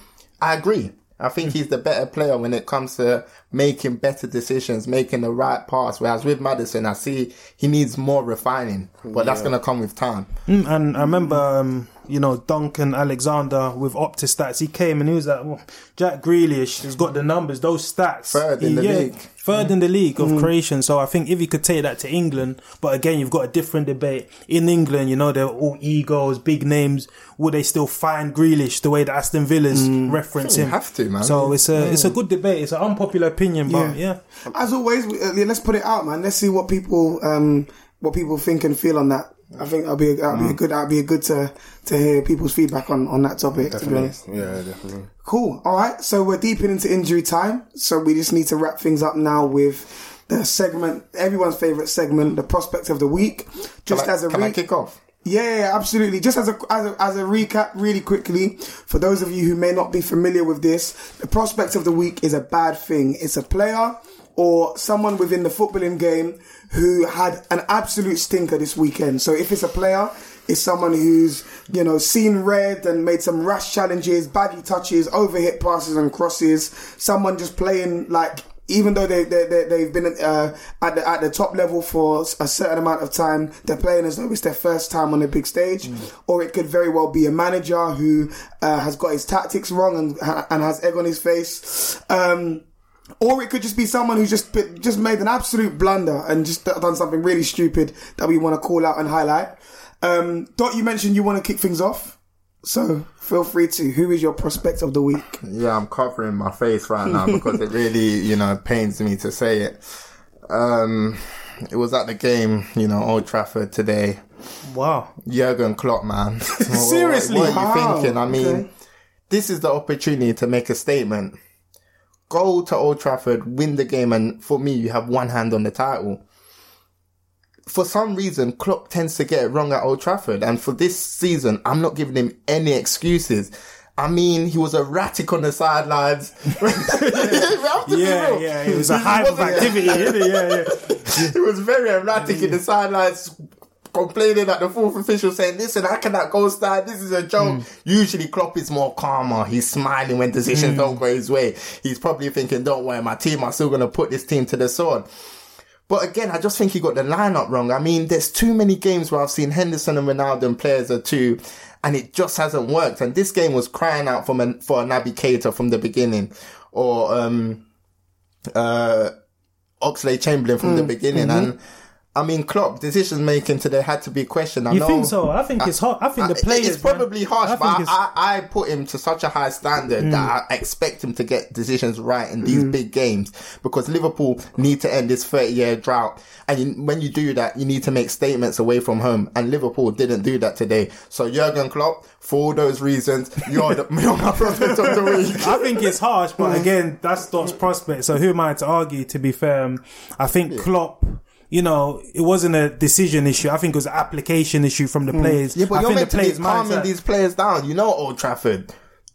I agree. I think mm. he's the better player when it comes to making better decisions, making the right pass. Whereas with Maddison, I see he needs more refining, but yeah. that's going to come with time. Mm, and I remember... Um, you know, Duncan Alexander with Opta stats, he came and he was like, well, Jack Grealish has got the numbers, those stats. Third in he, the yeah, league. Third mm. in the league of mm. creation. So I think if he could take that to England, but again, you've got a different debate. In England, you know, they're all egos, big names. Would they still find Grealish the way that Aston Villa's mm. reference him? Have to, man. So it's a, yeah. it's a good debate. It's an unpopular opinion, but yeah. yeah. As always, let's put it out, man. Let's see what people, um, what people think and feel on that. I think I'll be that'll mm. be good. I'll be good to to hear people's feedback on, on that topic. Definitely. To be honest, yeah, definitely. Cool. All right. So we're deep into injury time. So we just need to wrap things up now with the segment, everyone's favorite segment, the prospect of the week. Just can I, as a can re- I kick off. Yeah, yeah, absolutely. Just as a, as a as a recap, really quickly, for those of you who may not be familiar with this, the prospect of the week is a bad thing. It's a player or someone within the footballing game who had an absolute stinker this weekend. So if it's a player, it's someone who's, you know, seen red and made some rash challenges, baggy touches, overhit passes and crosses. Someone just playing like, even though they, they, they, they've been uh, at the at the top level for a certain amount of time, they're playing as though it's their first time on the big stage. Mm. Or it could very well be a manager who uh, has got his tactics wrong and and has egg on his face. Um... Or it could just be someone who's just just made an absolute blunder and just done something really stupid that we want to call out and highlight. Um, Dot, you mentioned you want to kick things off, so feel free to. Who is your prospect of the week? Yeah, I'm covering my face right now because it really, you know, pains me to say it. Um, it was at the game, you know, Old Trafford today. Wow. Jurgen Klopp, man. Seriously? What, what are you wow. thinking? I mean, okay. This is the opportunity to make a statement. Go to Old Trafford, win the game, and for me, you have one hand on the title. For some reason, Klopp tends to get it wrong at Old Trafford, and for this season, I'm not giving him any excuses. I mean, he was erratic on the sidelines. yeah, yeah, yeah, it was a hype of activity, isn't it? Yeah, yeah. He was very erratic yeah. in the sidelines, complaining at the fourth official, saying, listen, I cannot go stand. This is a joke. Mm. Usually Klopp is more calmer. He's smiling when decisions mm. don't go his way. He's probably thinking, don't worry, my team, I'm still going to put this team to the sword. But again, I just think he got the lineup wrong. I mean, there's too many games where I've seen Henderson and Ronaldo and players are two, and it just hasn't worked. And this game was crying out for, man, for a Naby Keita from the beginning. Or, um, uh, Oxlade-Chamberlain from mm. the beginning. Mm-hmm. And, I mean, Klopp, decision making today had to be questioned. I you know, think so? I think I, it's hard. I think I, the players. It's probably man, harsh, I but I, I, I put him to such a high standard mm. that I expect him to get decisions right in these mm. big games because Liverpool need to end this thirty-year drought. And you, when you do that, you need to make statements away from home. And Liverpool didn't do that today. So Jurgen Klopp, for all those reasons, you're, the, you're my prospect of the week. I think it's harsh, but again, that's Dot's prospect. So who am I to argue? To be fair, um, I think yeah. Klopp. you know, it wasn't a decision issue. I think it was an application issue from the players. Mm. Yeah, but I you're think meant the to be calming mindset. These players down. You know, Old Trafford,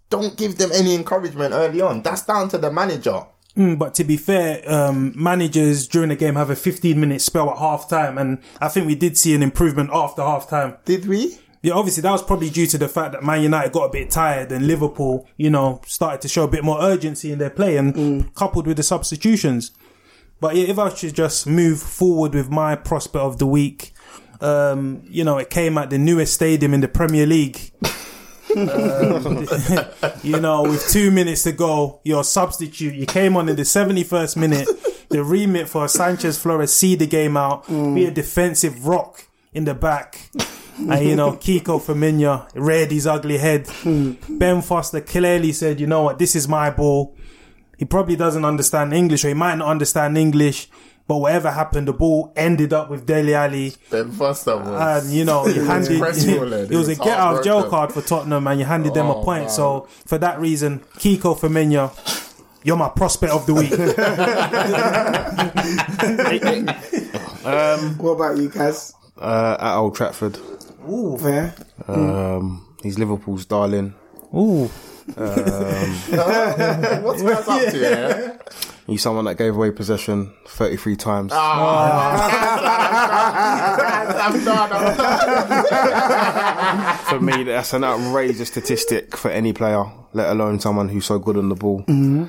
don't give them any encouragement early on. That's down to the manager. Mm, but to be fair, um, managers during the game have a fifteen-minute spell at half-time, and I think we did see an improvement after half-time. Did we? Yeah, obviously, that was probably due to the fact that Man United got a bit tired and Liverpool, you know, started to show a bit more urgency in their play and mm. coupled with the substitutions. But yeah, if I should just move forward with my prospect of the week, um, you know, it came at the newest stadium in the Premier League. um, you know, with two minutes to go, your substitute, you came on in the seventy-first minute. The remit for Sanchez Flores, see the game out, mm. be a defensive rock in the back. And, you know, Kiko Firmino reared his ugly head. Mm. Ben Foster clearly said, you know what, this is my ball. He probably doesn't understand English, or he might not understand English. But whatever happened, the ball ended up with Dele Alli. Ben Foster was. And, you know, you handed, it was, it was a get-out-of-jail card for Tottenham, and you handed oh, them a point. Wow. So, for that reason, Kiko Firmino, you're my prospect of the week. um, what about you, Gaz? Uh, at Old Trafford. Ooh, fair. Um, mm. He's Liverpool's darling. Ooh. Um, what's Gaz up to, yeah? He's someone that gave away possession thirty-three times. Oh, I'm done, I'm done. For me, that's an outrageous statistic for any player, let alone someone who's so good on the ball. Mm-hmm.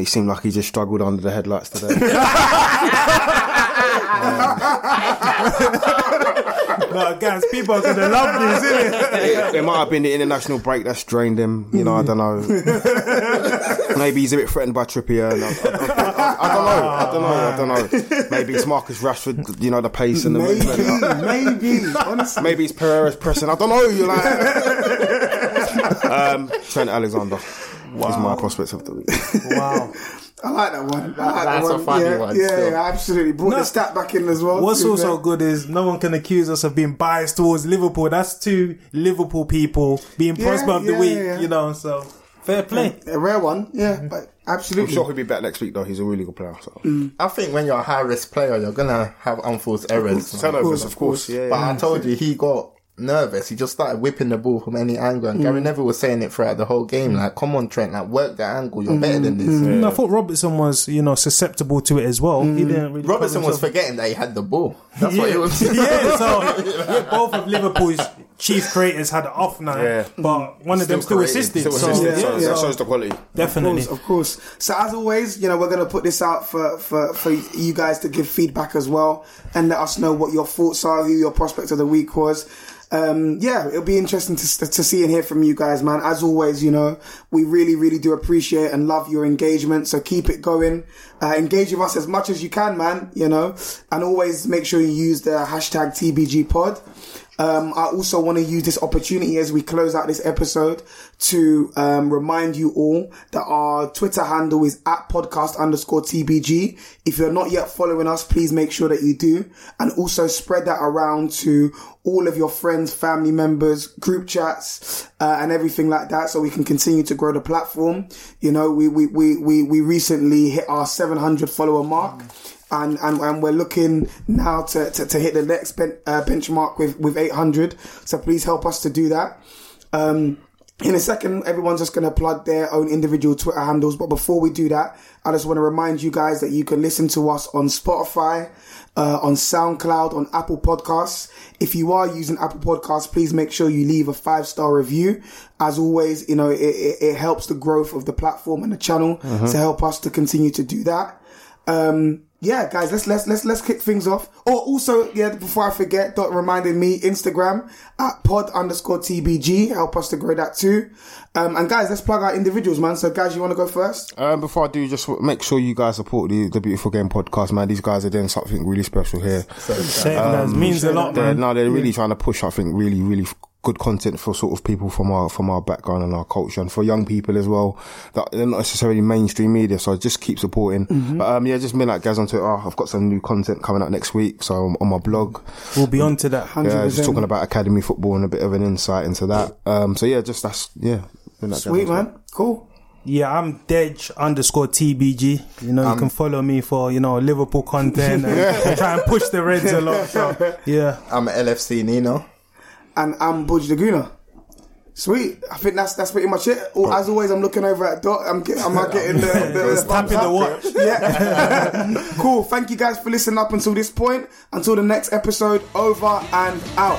It seemed like he just struggled under the headlights today. um, no, guys, people are going to love this, isn't it? it? It might have been the international break that's drained him. You know, I don't know. Maybe he's a bit threatened by Trippier. No, I, I, I, I don't know. I don't know. I don't know. Maybe it's Marcus Rashford, you know, the pace and the maybe, movement. Maybe, honestly. Maybe it's Pereira's pressing. I don't know. You're like... um, Trent Alexander wow. is my prospect of the week. Wow. I like that one. I like That's that one. a funny yeah, one. Yeah, still. yeah, absolutely. Brought no, the stat back in as well. What's also fair. good is no one can accuse us of being biased towards Liverpool. That's two Liverpool people being yeah, prospect of yeah, the week, yeah, yeah. you know, so... Fair play. A rare one, yeah, but absolutely. I'm sure he'll be back next week, though. He's a really good player. So. Mm. I think when you're a high-risk player, you're going to have unforced errors. Turnovers, of course. Yeah, but yeah. I told you, he got nervous. He just started whipping the ball from any angle. And mm. Gary Neville was saying it throughout the whole game. Like, come on, Trent, like, work that angle. You're mm. better than this. Mm. Yeah. I thought Robertson was, you know, susceptible to it as well. Mm. He didn't really Robertson was forgetting that he had the ball. That's yeah. what it was. yeah, so yeah, both of Liverpool's... chief creators had it off now, yeah. but one of still them still created. assisted. Still so, assisted. Yeah, so yeah. that shows the quality. Definitely. Of course, of course. So as always, you know, we're going to put this out for, for, for you guys to give feedback as well and let us know what your thoughts are, who your prospect of the week was. Um, yeah, it'll be interesting to, to see and hear from you guys, man. As always, you know, we really, really do appreciate and love your engagement. So keep it going. Uh, engage with us as much as you can, man, you know, and always make sure you use the hashtag T B G pod. Um, I also want to use this opportunity as we close out this episode to um, remind you all that our Twitter handle is at podcast underscore TBG. If you're not yet following us, please make sure that you do. And also spread that around to all of your friends, family members, group chats, uh, and everything like that so we can continue to grow the platform. You know, we, we, we, we, we recently hit our seven hundred follower mark. Mm. And, and and we're looking now to, to, to hit the next ben, uh, benchmark with, with eight hundred. So please help us to do that. Um, in a second, everyone's just going to plug their own individual Twitter handles. But before we do that, I just want to remind you guys that you can listen to us on Spotify, uh, on SoundCloud, on Apple Podcasts. If you are using Apple Podcasts, please make sure you leave a five-star review. As always, you know, it, it, it helps the growth of the platform and the channel mm-hmm. to help us to continue to do that. Um, Yeah, guys, let's let's let's let's kick things off. Or also, yeah, before I forget, Dot reminded me, Instagram at pod underscore TBG. Help us to grow that too. Um, and guys, let's plug our individuals, man. So, guys, you want to go first? Um, before I do, just make sure you guys support the, the Beautiful Game podcast, man. These guys are doing something really special here. Same, um, means a lot, man. No, they're really yeah. trying to push, I think, really, really. good content for sort of people from our from our background and our culture, and for young people as well that they're not necessarily mainstream media, so just keep supporting. Mm-hmm. But um yeah just me like Gaz on Twitter. I've got some new content coming out next week, so I'm on my blog, we'll be on to that one hundred percent. Yeah, just talking about academy football and a bit of an insight into that. Um so yeah just that's yeah that sweet, man. Cool. Yeah, I'm Dej underscore T B G. You know, um, you can follow me for, you know, Liverpool content and yeah. try and push the Reds a lot. So, yeah. I'm L F C Nino. And I'm Budge Laguna. Sweet. I think that's that's pretty much it. Oh, as always, I'm looking over at Dot. I'm getting, I'm getting the, the, the tapping the watch. Yeah. Cool. Thank you guys for listening up until this point. Until the next episode, over and out.